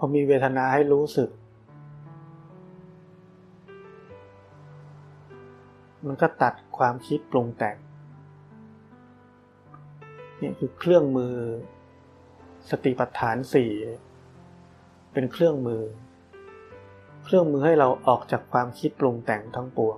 อมีเวทนาให้รู้สึกมันก็ตัดความคิดปรุงแต่งนี่คือเครื่องมือสติปัฏฐานสี่เป็นเครื่องมือให้เราออกจากความคิดปรุงแต่งทั้งปวง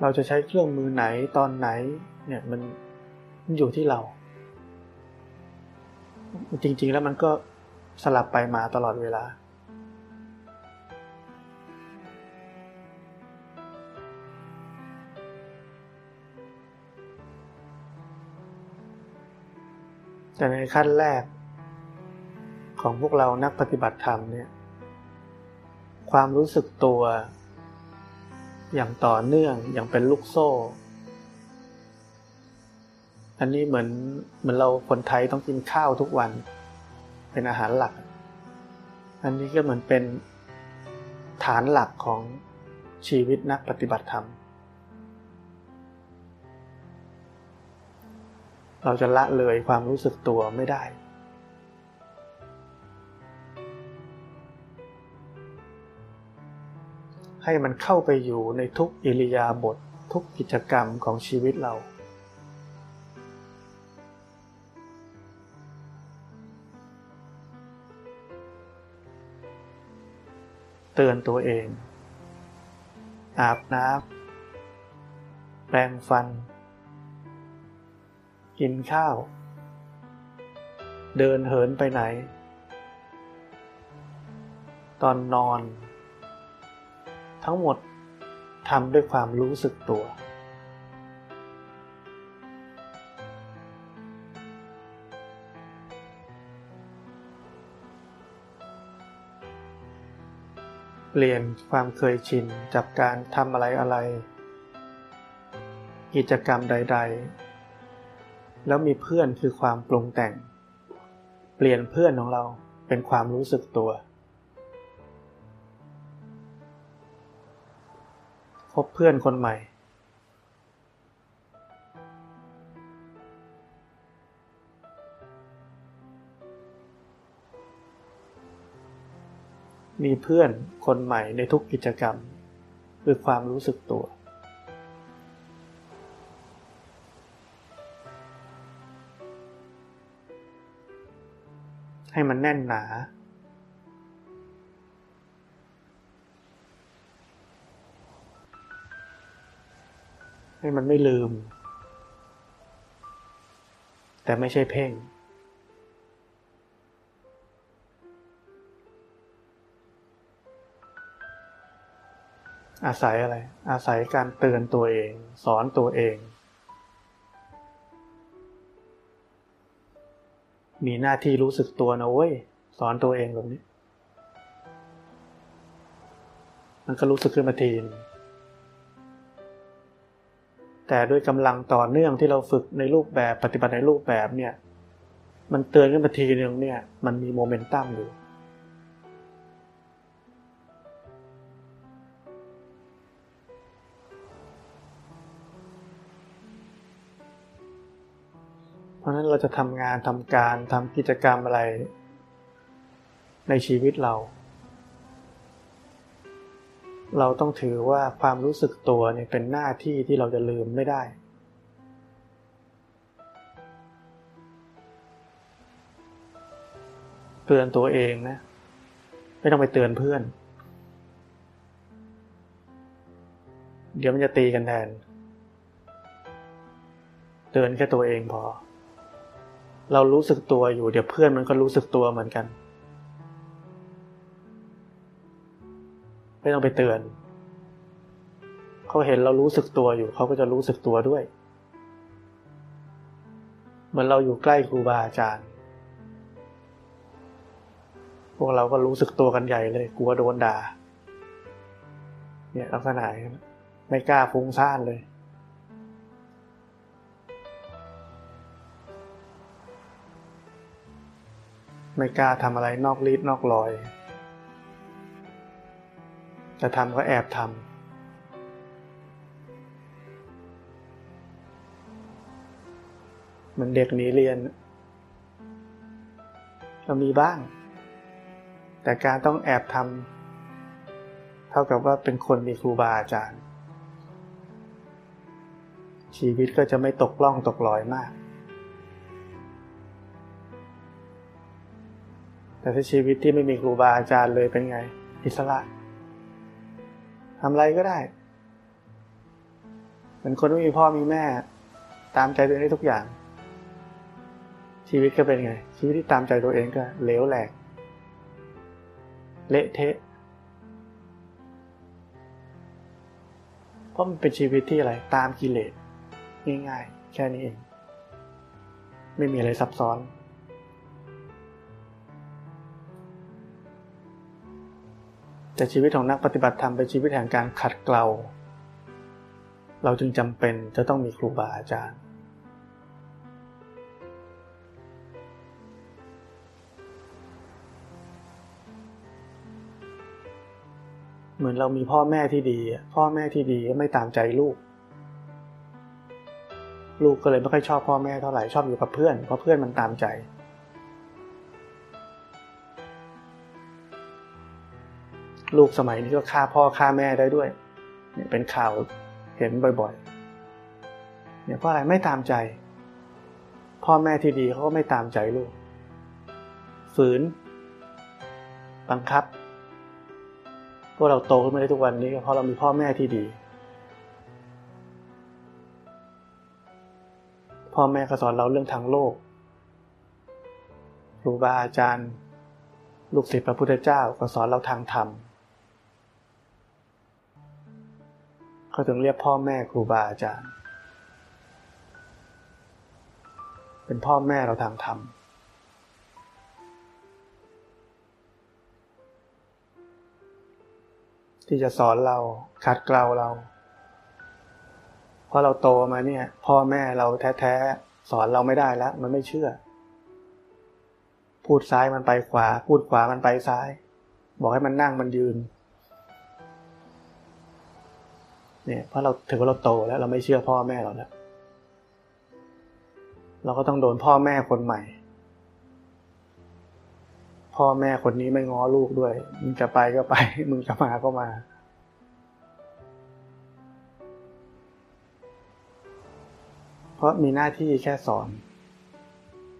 เราจะใช้เครื่องมือไหนตอนไหนเนี่ยมันอยู่ที่เราจริงๆแล้วมันก็สลับไปมาตลอดเวลาแต่ในขั้นแรกของพวกเรานักปฏิบัติธรรมเนี่ยความรู้สึกตัวอย่างต่อเนื่องอย่างเป็นลูกโซ่อันนี้เหมือนเราคนไทยต้องกินข้าวทุกวันเป็นอาหารหลักอันนี้ก็เหมือนเป็นฐานหลักของชีวิตนักปฏิบัติธรรมเราจะละเลยความรู้สึกตัวไม่ได้ให้มันเข้าไปอยู่ในทุกอิริยาบถทุกกิจกรรมของชีวิตเราเตือนตัวเองอาบน้ำแปรงฟันกินข้าวเดินเหินไปไหนตอนนอนทั้งหมดทำด้วยความรู้สึกตัวเปลี่ยนความเคยชินจากการทำอะไรกิจกรรมใดๆแล้วมีเพื่อนคือความปรุงแต่งเปลี่ยนเพื่อนของเราเป็นความรู้สึกตัวพบเพื่อนคนใหม่มีเพื่อนคนใหม่ในทุกกิจกรรมคือความรู้สึกตัวให้มันแน่นหนาให้มันไม่ลืมแต่ไม่ใช่เพ่งอาศัยอะไรอาศัยการเตือนตัวเองสอนตัวเองมีหน้าที่รู้สึกตัวนะเว้ยสอนตัวเองแบบนี้มันก็รู้สึกขึ้นมาทีนึงแต่ด้วยกำลังต่อเนื่องที่เราฝึกในรูปแบบปฏิบัติในรูปแบบเนี่ยมันเตือนขึ้นมาทีนึงเนี่ยมันมีโมเมนตัมอยู่เพราะนั้นเราจะทำงานทำการทำกิจกรรมอะไรในชีวิตเราต้องถือว่าความรู้สึกตัวเนี่ยเป็นหน้าที่ที่เราจะลืมไม่ได้เตือนตัวเองนะไม่ต้องไปเตือนเพื่อนเดี๋ยวมันจะตีกันแทนเตือนแค่ตัวเองพอเรารู้สึกตัวอยู่เดี๋ยวเพื่อนมันก็รู้สึกตัวเหมือนกันไม่ต้องไปเตือนเขาเห็นเรารู้สึกตัวอยู่เขาก็จะรู้สึกตัวด้วยเหมือนเราอยู่ใกล้ครูบาอาจารย์พวกเราก็รู้สึกตัวกันใหญ่เลยกลัวโดนด่าเนี่ยลักษณะไม่กล้าฟุ้งซ่านเลยไม่กล้าทำอะไรนอกรีดนอกรอยจะทำก็แอบท เหมือนเด็กหนีเรียนเรามีบ้างแต่การต้องแอบทำเท่ากับว่าเป็นคนมีครูบาอาจารย์ชีวิตก็จะไม่ตกล่องตกลอยมากแต่ถ้าชีวิตที่ไม่มีครูบาอาจารย์เลยเป็นไงอิสระทำอะไรก็ได้เหมือนคนไม่มีพ่อมีแม่ตามใจตัวเองได้ทุกอย่างชีวิตก็เป็นไงชีวิตที่ตามใจตัวเองก็เหลวแหลกเละเทะเพราะมันเป็นชีวิตที่อะไรตามกิเลสง่ายๆแค่นี้เองไม่มีอะไรซับซ้อนแต่ชีวิตของนักปฏิบัติธรรมเป็นชีวิตแห่งการขัดเกลาเราจึงจำเป็นจะต้องมีครูบาอาจารย์เหมือนเรามีพ่อแม่ที่ดีพ่อแม่ที่ดีไม่ตามใจลูกลูกก็เลยไม่ค่อยชอบพ่อแม่เท่าไหร่ชอบอยู่กับเพื่อนเพราะเพื่อนมันตามใจลูกสมัยนี้ก็ฆ่าพ่อฆ่าแม่ได้ด้วยเนี่ยเป็นข่าวเห็นบ่อยๆเนี่ยเพราะอะไรไม่ตามใจพ่อแม่ที่ดีเขาก็ไม่ตามใจลูกฝืนบังคับพวกเราโตขึ้นมาได้ทุกวันนี้ก็เพราะเรามีพ่อแม่ที่ดีพ่อแม่ก็สอนเราเรื่องทางโลกครูบาอาจารย์ลูกศิษย์พระพุทธเจ้าก็สอนเราทางธรรมเขาถึงเรียกพ่อแม่ครูบาอาจารย์เป็นพ่อแม่เราทางธรรมที่จะสอนเราขัดเกลาเราเพราะเราโตมาเนี่ยพ่อแม่เราแท้ๆสอนเราไม่ได้แล้วมันไม่เชื่อพูดซ้ายมันไปขวาพูดขวามันไปซ้ายบอกให้มันนั่งมันยืนเนี่ยเพราะเราถือว่าเราโตแล้วเราไม่เชื่อพ่อแม่เราแล้วเราก็ต้องโดนพ่อแม่คนใหม่พ่อแม่คนนี้ไม่ง้อลูกด้วยมึงจะไปก็ไปมึงจะมาก็มาเพราะมีหน้าที่แค่สอน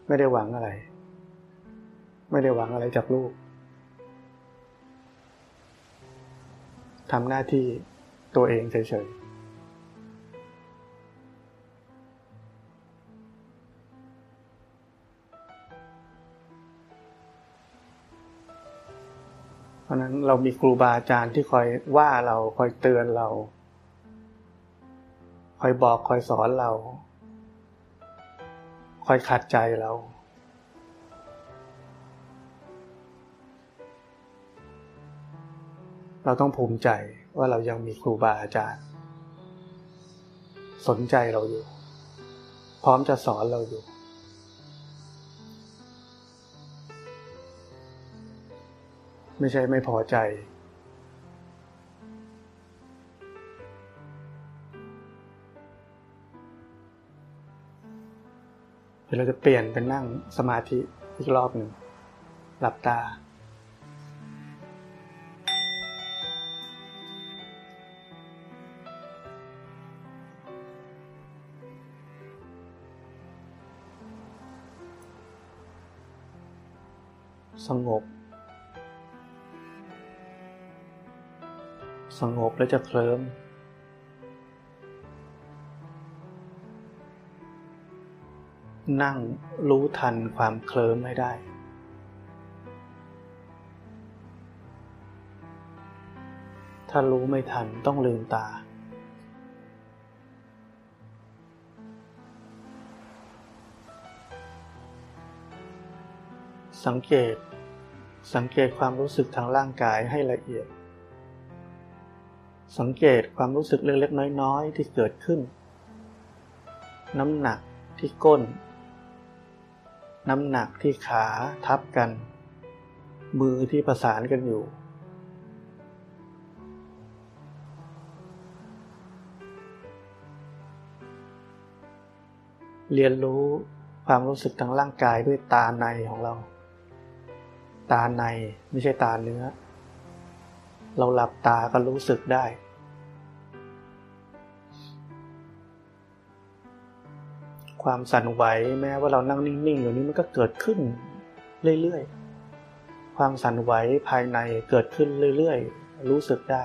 ไม่ได้หวังอะไรจากลูกทำหน้าที่ตัวเองเฉยเพราะนั้นเรามีครูบาอาจารย์ที่คอยว่าเราคอยเตือนเราคอยบอกคอยสอนเราคอยขัดใจเราเราต้องภูมิใจว่าเรายังมีครูบาอาจารย์สนใจเราอยู่พร้อมจะสอนเราอยู่ไม่ใช่ไม่พอใจเดี๋ยวเราจะเปลี่ยนเป็นนั่งสมาธิอีกรอบหนึ่งหลับตาสงบแล้วจะเคลิ้มนั่งรู้ทันความเคลิ้มให้ได้ถ้ารู้ไม่ทันต้องลืมตาสังเกตความรู้สึกทางร่างกายให้ละเอียดสังเกตความรู้สึกเล็กๆน้อยๆที่เกิดขึ้นน้ำหนักที่ก้นน้ำหนักที่ขาทับกันมือที่ประสานกันอยู่เรียนรู้ ความรู้สึกทางร่างกายด้วยตาในของเราตาในไม่ใช่ตาเนื้อเราหลับตาก็รู้สึกได้ความสั่นไหวแม้ว่าเรานั่งนิ่งๆอยู่นี้มันก็เกิดขึ้นเรื่อยๆความสั่นไหวภายในเกิดขึ้นเรื่อยๆรู้สึกได้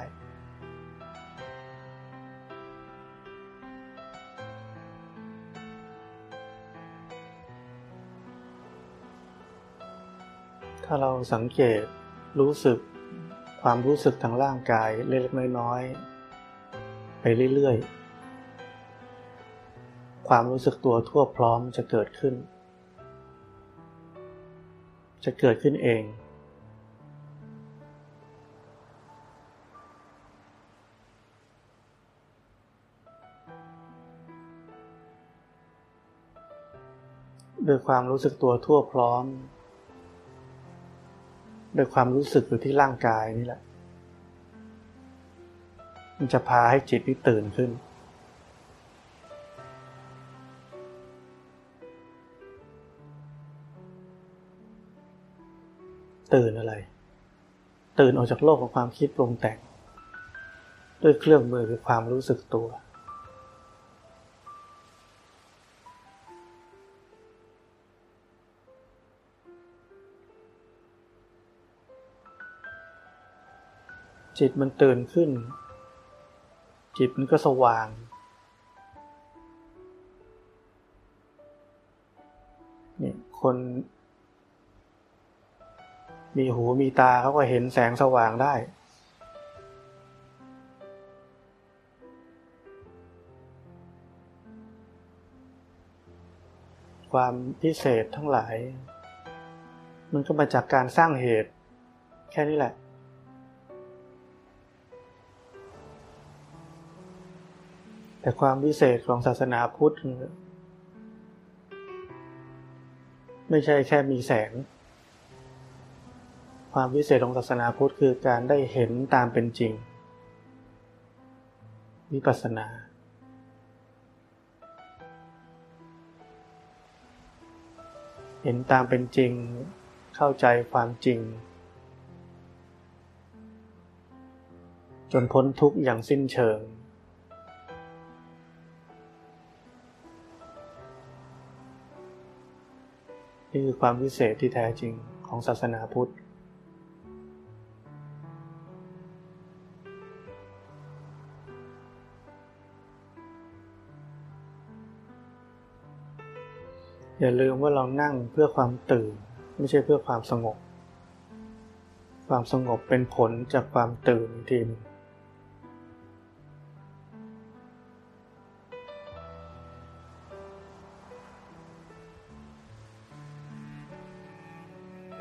ถ้าเราสังเกตรู้สึกความรู้สึกทางร่างกายเล็กๆน้อยๆไปเรื่อยๆความรู้สึกตัวทั่วพร้อมจะเกิดขึ้นเองด้วยความรู้สึกตัวทั่วพร้อมด้วยความรู้สึกอยู่ที่ร่างกายนี่แหละมันจะพาให้จิตที่ตื่นขึ้นตื่นอะไรตื่นออกจากโลกของความคิดปรุงแต่งด้วยเครื่องมือคือความรู้สึกตัวจิตมันตื่นขึ้นจิตมันก็สว่างนี่คนมีหูมีตาเขาก็เห็นแสงสว่างได้ความพิเศษทั้งหลายมันก็มาจากการสร้างเหตุแค่นี้แหละแต่ความพิเศษของศาสนาพุทธไม่ใช่แค่มีแสงความพิเศษของศาสนาพุทธคือการได้เห็นตามเป็นจริงวิปัสสนาเห็นตามเป็นจริงเข้าใจความจริงจนพ้นทุกข์อย่างสิ้นเชิงนี่คือความพิเศษที่แท้จริงของศาสนาพุทธอย่าลืมว่าเรานั่งเพื่อความตื่นไม่ใช่เพื่อความสงบความสงบเป็นผลจากความตื่นทีนึง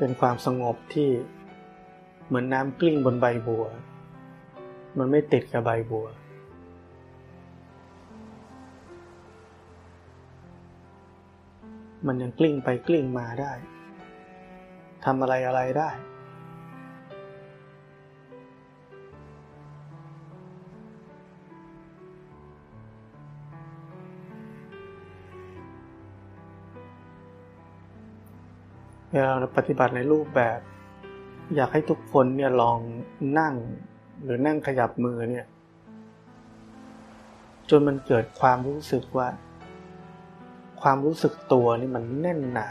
เป็นความสงบที่เหมือนน้ำกลิ้งบนใบบัวมันไม่ติดกับใบบัวมันยังกลิ้งไปกลิ้งมาได้ทำอะไรได้เวลาเราปฏิบัติในรูปแบบอยากให้ทุกคนเนี่ยลองนั่งหรือนั่งขยับมือเนี่ยจนมันเกิดความรู้สึกว่าความรู้สึกตัวนี่มันแน่นหนา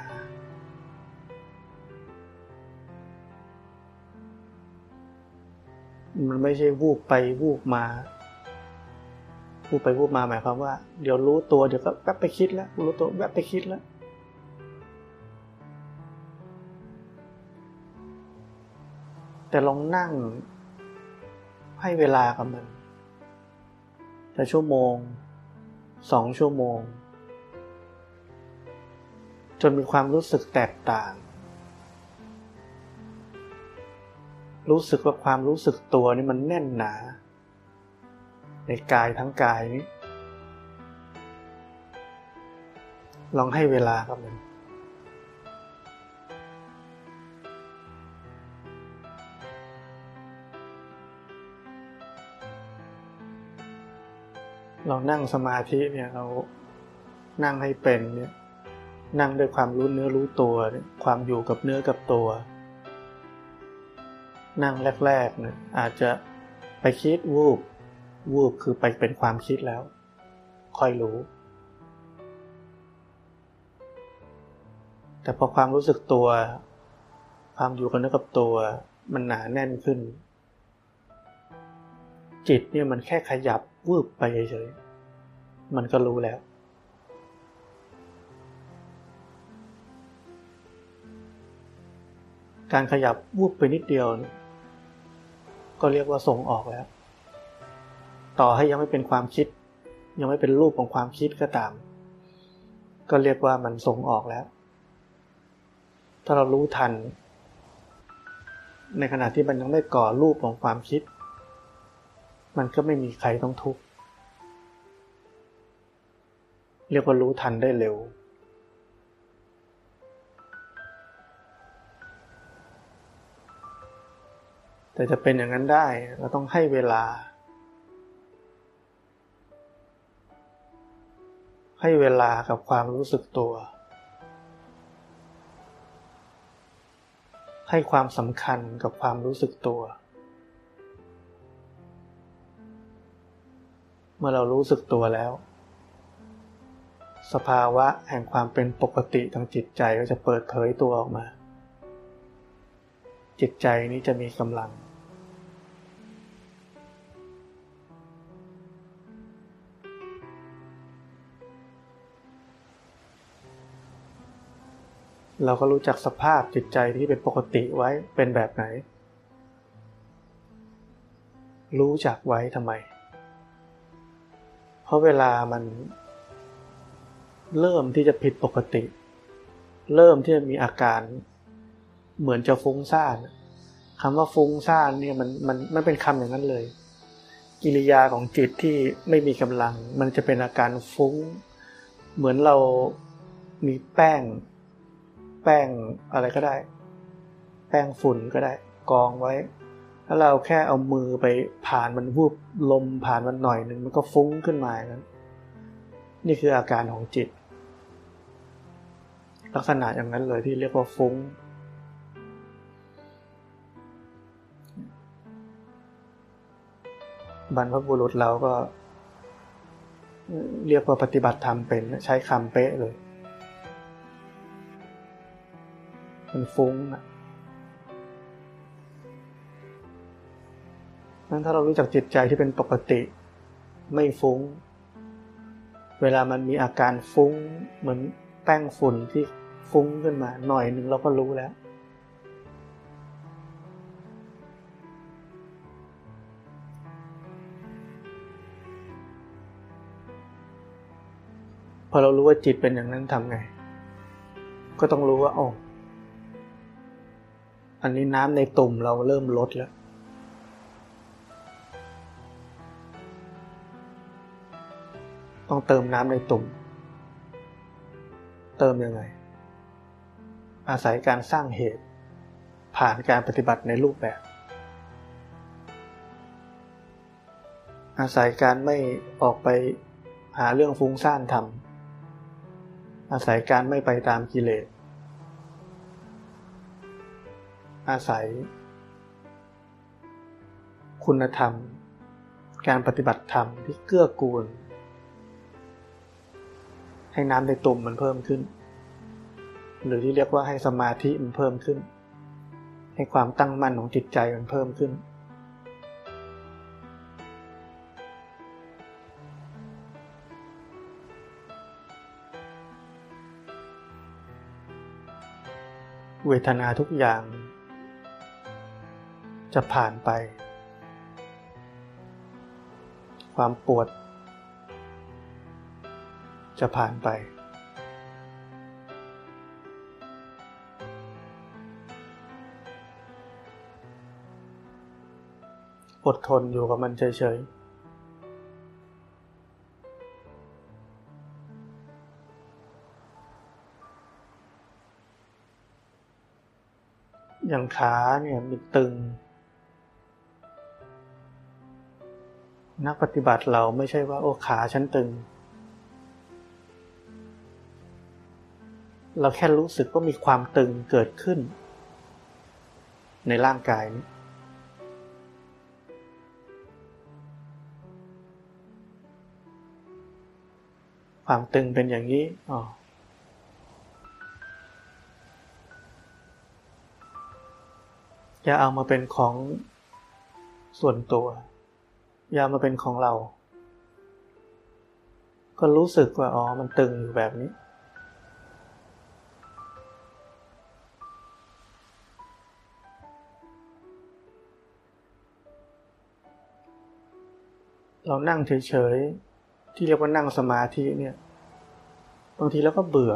มันไม่ใช่วูบไปวูบมาหมายความว่าเดี๋ยวรู้ตัวเดี๋ยวก็แวบไปคิดแล้วรู้ตัวแวบไปคิดแล้วแต่ลองนั่งให้เวลากับมันแต่ชั่วโมง2ชั่วโมงจนมีความรู้สึกแตกต่างรู้สึกว่าความรู้สึกตัวนี่มันแน่นหนาในกายทั้งกายนี้ลองให้เวลากับมันเรานั่งสมาธิเนี่ยเรานั่งให้เป็นเนี่ย นั่งด้วยความรู้เนื้อรู้ตัวความอยู่กับเนื้อกับตัวนั่งแรกๆเนี่ยอาจจะไปคิดวูบคือไปเป็นความคิดแล้วค่อยรู้แต่พอความรู้สึกตัวความอยู่กับเนื้อกับตัวมันหนาแน่นขึ้นจิตเนี่ยมันแค่ขยับวืบไปเฉยๆมันก็รู้แล้วการขยับวืบไปนิดเดียวก็เรียกว่าส่งออกแล้วต่อให้ยังไม่เป็นความคิดยังไม่เป็นรูปของความคิดก็ตามก็เรียกว่ามันส่งออกแล้วถ้าเรารู้ทันในขณะที่มันยังไม่ก่อรูปของความคิดมันก็ไม่มีใครต้องทุกข์เรียกว่ารู้ทันได้เร็วแต่จะเป็นอย่างนั้นได้เราต้องให้เวลากับความรู้สึกตัวให้ความสำคัญกับความรู้สึกตัวเมื่อเรารู้สึกตัวแล้วสภาวะแห่งความเป็นปกติทางจิตใจก็จะเปิดเผยตัวออกมาจิตใจนี้จะมีกำลังเราก็รู้จักสภาพจิตใจที่เป็นปกติไว้เป็นแบบไหนรู้จักไว้ทำไมเพราะเวลามันเริ่มที่จะผิดปกติเริ่มที่จะมีอาการเหมือนจะฟุ้งซ่านคำว่าฟุ้งซ่านเนี่ยมันเป็นคำอย่างนั้นเลยกิริยาของจิตที่ไม่มีกำลังมันจะเป็นอาการฟุ้งเหมือนเรามีแป้งอะไรก็ได้แป้งฝุ่นก็ได้กองไว้แล้วเราแค่เอามือไปผ่านมันวูบลมผ่านมันหน่อยนึงมันก็ฟุ้งขึ้นมาอย่างนั้นนี่คืออาการของจิตลักษณะอย่างนั้นเลยที่เรียกว่าฟุ้งบรรพบุรุษเราก็เรียกว่าปฏิบัติธรรมเป็นใช้คำเป๊ะเลยมันฟุ้งนะงั้นถ้าเรารู้จักจิตใจที่เป็นปกติไม่ฟุ้งเวลามันมีอาการฟุ้งเหมือนแป้งฝุ่นที่ฟุ้งขึ้นมาหน่อยนึงเราก็รู้แล้วพอเรารู้ว่าจิตเป็นอย่างนั้นทำไงก็ต้องรู้ว่าอ๋ออันนี้น้ำในตุ่มเราเริ่มลดแล้วต้องเติมน้ำในตุ่มเติมยังไงอาศัยการสร้างเหตุผ่านการปฏิบัติในรูปแบบอาศัยการไม่ออกไปหาเรื่องฟุ้งซ่านทำอาศัยการไม่ไปตามกิเลสอาศัยคุณธรรมการปฏิบัติธรรมที่เกื้อกูลให้น้ำในตุ่มมันเพิ่มขึ้นหรือที่เรียกว่าให้สมาธิมันเพิ่มขึ้นให้ความตั้งมั่นของจิตใจมันเพิ่มขึ้นเวทนาทุกอย่างจะผ่านไปความปวดจะผ่านไปอดทนอยู่กับมันเฉยๆอย่างขาเนี่ยมันตึงนักปฏิบัติเราไม่ใช่ว่าโอ้ขาฉันตึง เราแค่รู้สึกว่ามีความตึงเกิดขึ้นในร่างกายนี้ความตึงเป็นอย่างนี้อย่าเอามาเป็นของส่วนตัวอย่ามาเป็นของเราก็รู้สึกว่ามันตึงอยู่แบบนี้เรานั่งเฉยๆที่เรียกว่านั่งสมาธิเนี่ยบางทีเราก็เบื่อ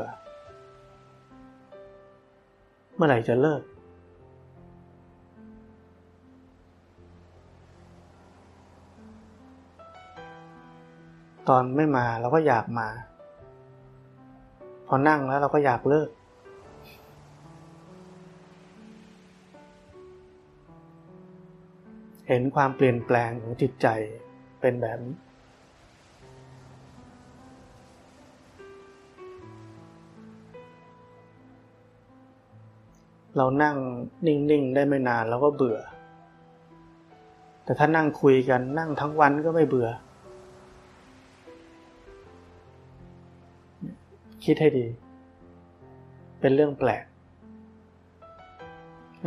เมื่อไหร่จะเลิกตอนไม่มาเราก็อยากมาพอนั่งแล้วเราก็อยากเลิกเห็นความเปลี่ยนแปลงของจิตใจเป็นแบบนี้เรานั่งนิ่งๆได้ไม่นานเราก็เบื่อแต่ถ้านั่งคุยกันนั่งทั้งวันก็ไม่เบื่อคิดให้ดีเป็นเรื่องแปลก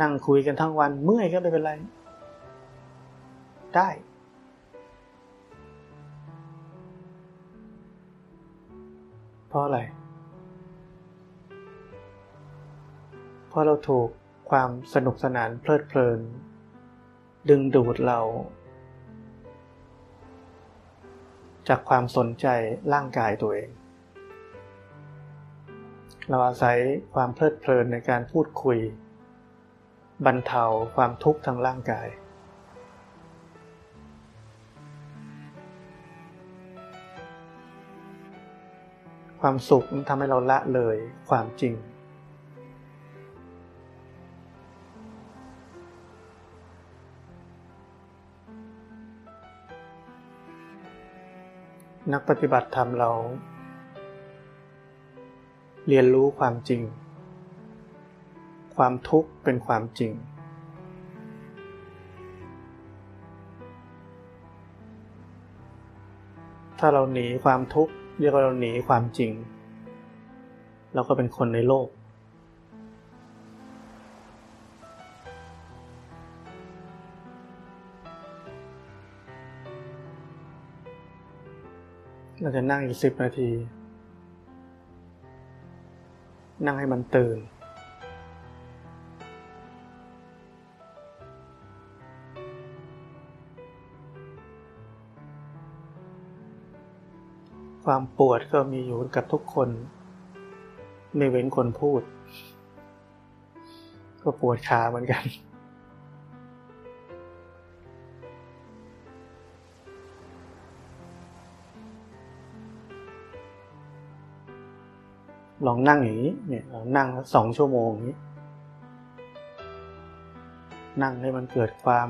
นั่งคุยกันทั้งวันเมื่อยก็ไม่เป็นไรได้เพราะอะไรเพราะเราถูกความสนุกสนานเพลิดเพลินดึงดูดเราจากความสนใจร่างกายตัวเองเราอาศัยความเพลิดเพลินในการพูดคุยบรรเทาความทุกข์ทางร่างกายความสุขทำให้เราละเลยความจริงนักปฏิบัติธรรมเราเรียนรู้ความจริงความทุกข์เป็นความจริงถ้าเราหนีความทุกข์เรียกว่าเราหนีความจริงเราก็เป็นคนในโลกเราจะนั่งอีก10 นาทีนั่งให้มันตื่นความปวดก็มีอยู่กับทุกคนไม่เว้นคนพูดก็ปวดขาเหมือนกันลองนั่งอย่างนี้เนี่ยเรานั่ง2 ชั่วโมงนี้นั่งให้มันเกิดความ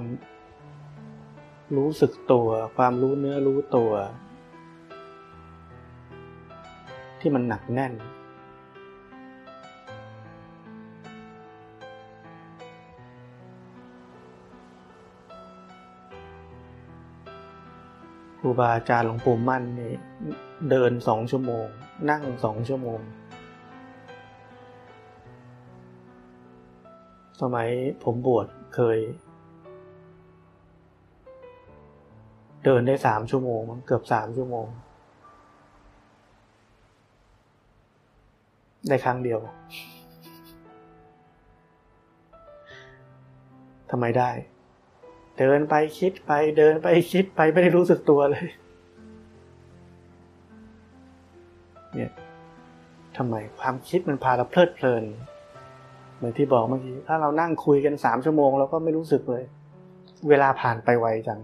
รู้สึกตัวความรู้เนื้อรู้ตัวที่มันหนักแน่นครูบาอาจารย์หลวงปู่มั่นนี่เดิน2 ชั่วโมงนั่ง2 ชั่วโมงสมัยผมบวชเคยเดินได้3 ชั่วโมงเกือบ3 ชั่วโมงได้ครั้งเดียวทำไมได้เดินไปคิดไปเดินไปคิดไปไม่ได้รู้สึกตัวเลยเนี่ยทำไมความคิดมันพาเราเพลิดเพลินเหมือนที่บอกเมื่อกี้ถ้าเรานั่งคุยกัน3 ชั่วโมงเราก็ไม่รู้สึกเลยเวลาผ่านไปไวจัง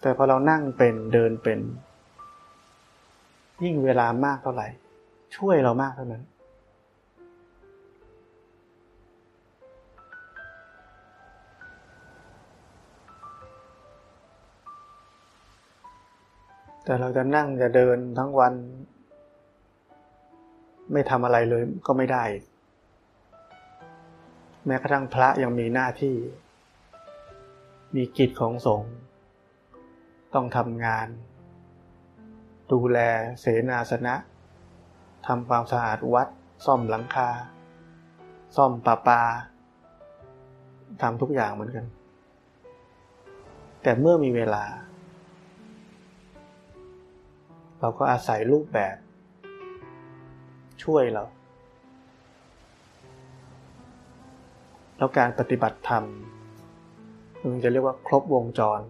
แต่พอเรานั่งเป็นเดินเป็นยิ่งเวลามากเท่าไหร่ช่วยเรามากเท่านั้น แต่เราจะนั่งจะเดินทั้งวันไม่ทำอะไรเลยก็ไม่ได้แม้กระทั่งพระยังมีหน้าที่มีกิจของสงฆ์ต้องทำงานดูแลเสนาสนะทำความสะอาดวัดซ่อมหลังคาซ่อมประปาทำทุกอย่างเหมือนกันแต่เมื่อมีเวลาเราก็อาศัยรูปแบบช่วยเราแล้วการปฏิบัติธรรมมันจะเรียกว่าครบวงจร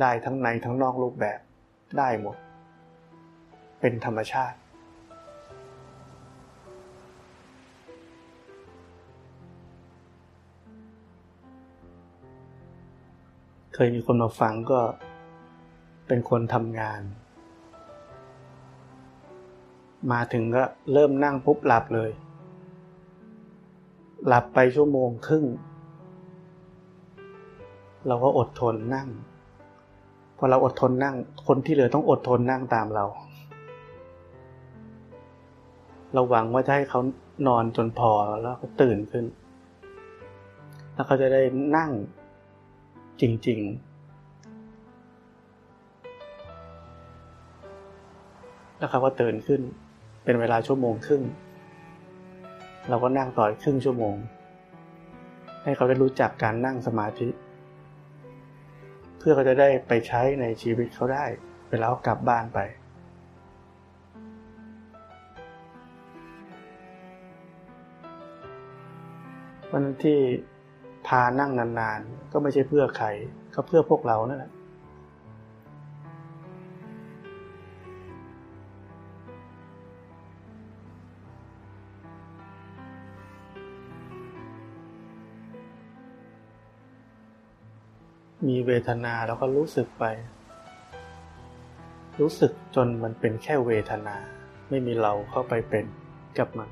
ได้ทั้งในทั้งนอกรูปแบบได้หมดเป็นธรรมชาติเคยมีคนมาฟังก็เป็นคนทำงานมาถึงก็เริ่มนั่งปุ๊บหลับเลยหลับไปชั่วโมงครึ่งเราก็อดทนนั่งพอเราอดทนนั่งคนที่เหลือต้องอดทนนั่งตามเราหวังว่าจะให้เขานอนจนพอแล้วก็ตื่นขึ้นแล้วเขาจะได้นั่งจริงๆแล้วเขาก็ตื่นขึ้นเป็นเวลาชั่วโมงครึ่งเราก็นั่งต่ออีกครึ่งชั่วโมงให้เขาได้รู้จักการนั่งสมาธิเพื่อเขาจะได้ไปใช้ในชีวิตเขาได้เวลาเขากลับบ้านไปวันที่พานั่งนานๆก็ไม่ใช่เพื่อใครก็เพื่อพวกเรานั่นแหละมีเวทนาแล้วก็รู้สึกไปรู้สึกจนมันเป็นแค่เวทนาไม่มีเราเข้าไปเป็นกับมัน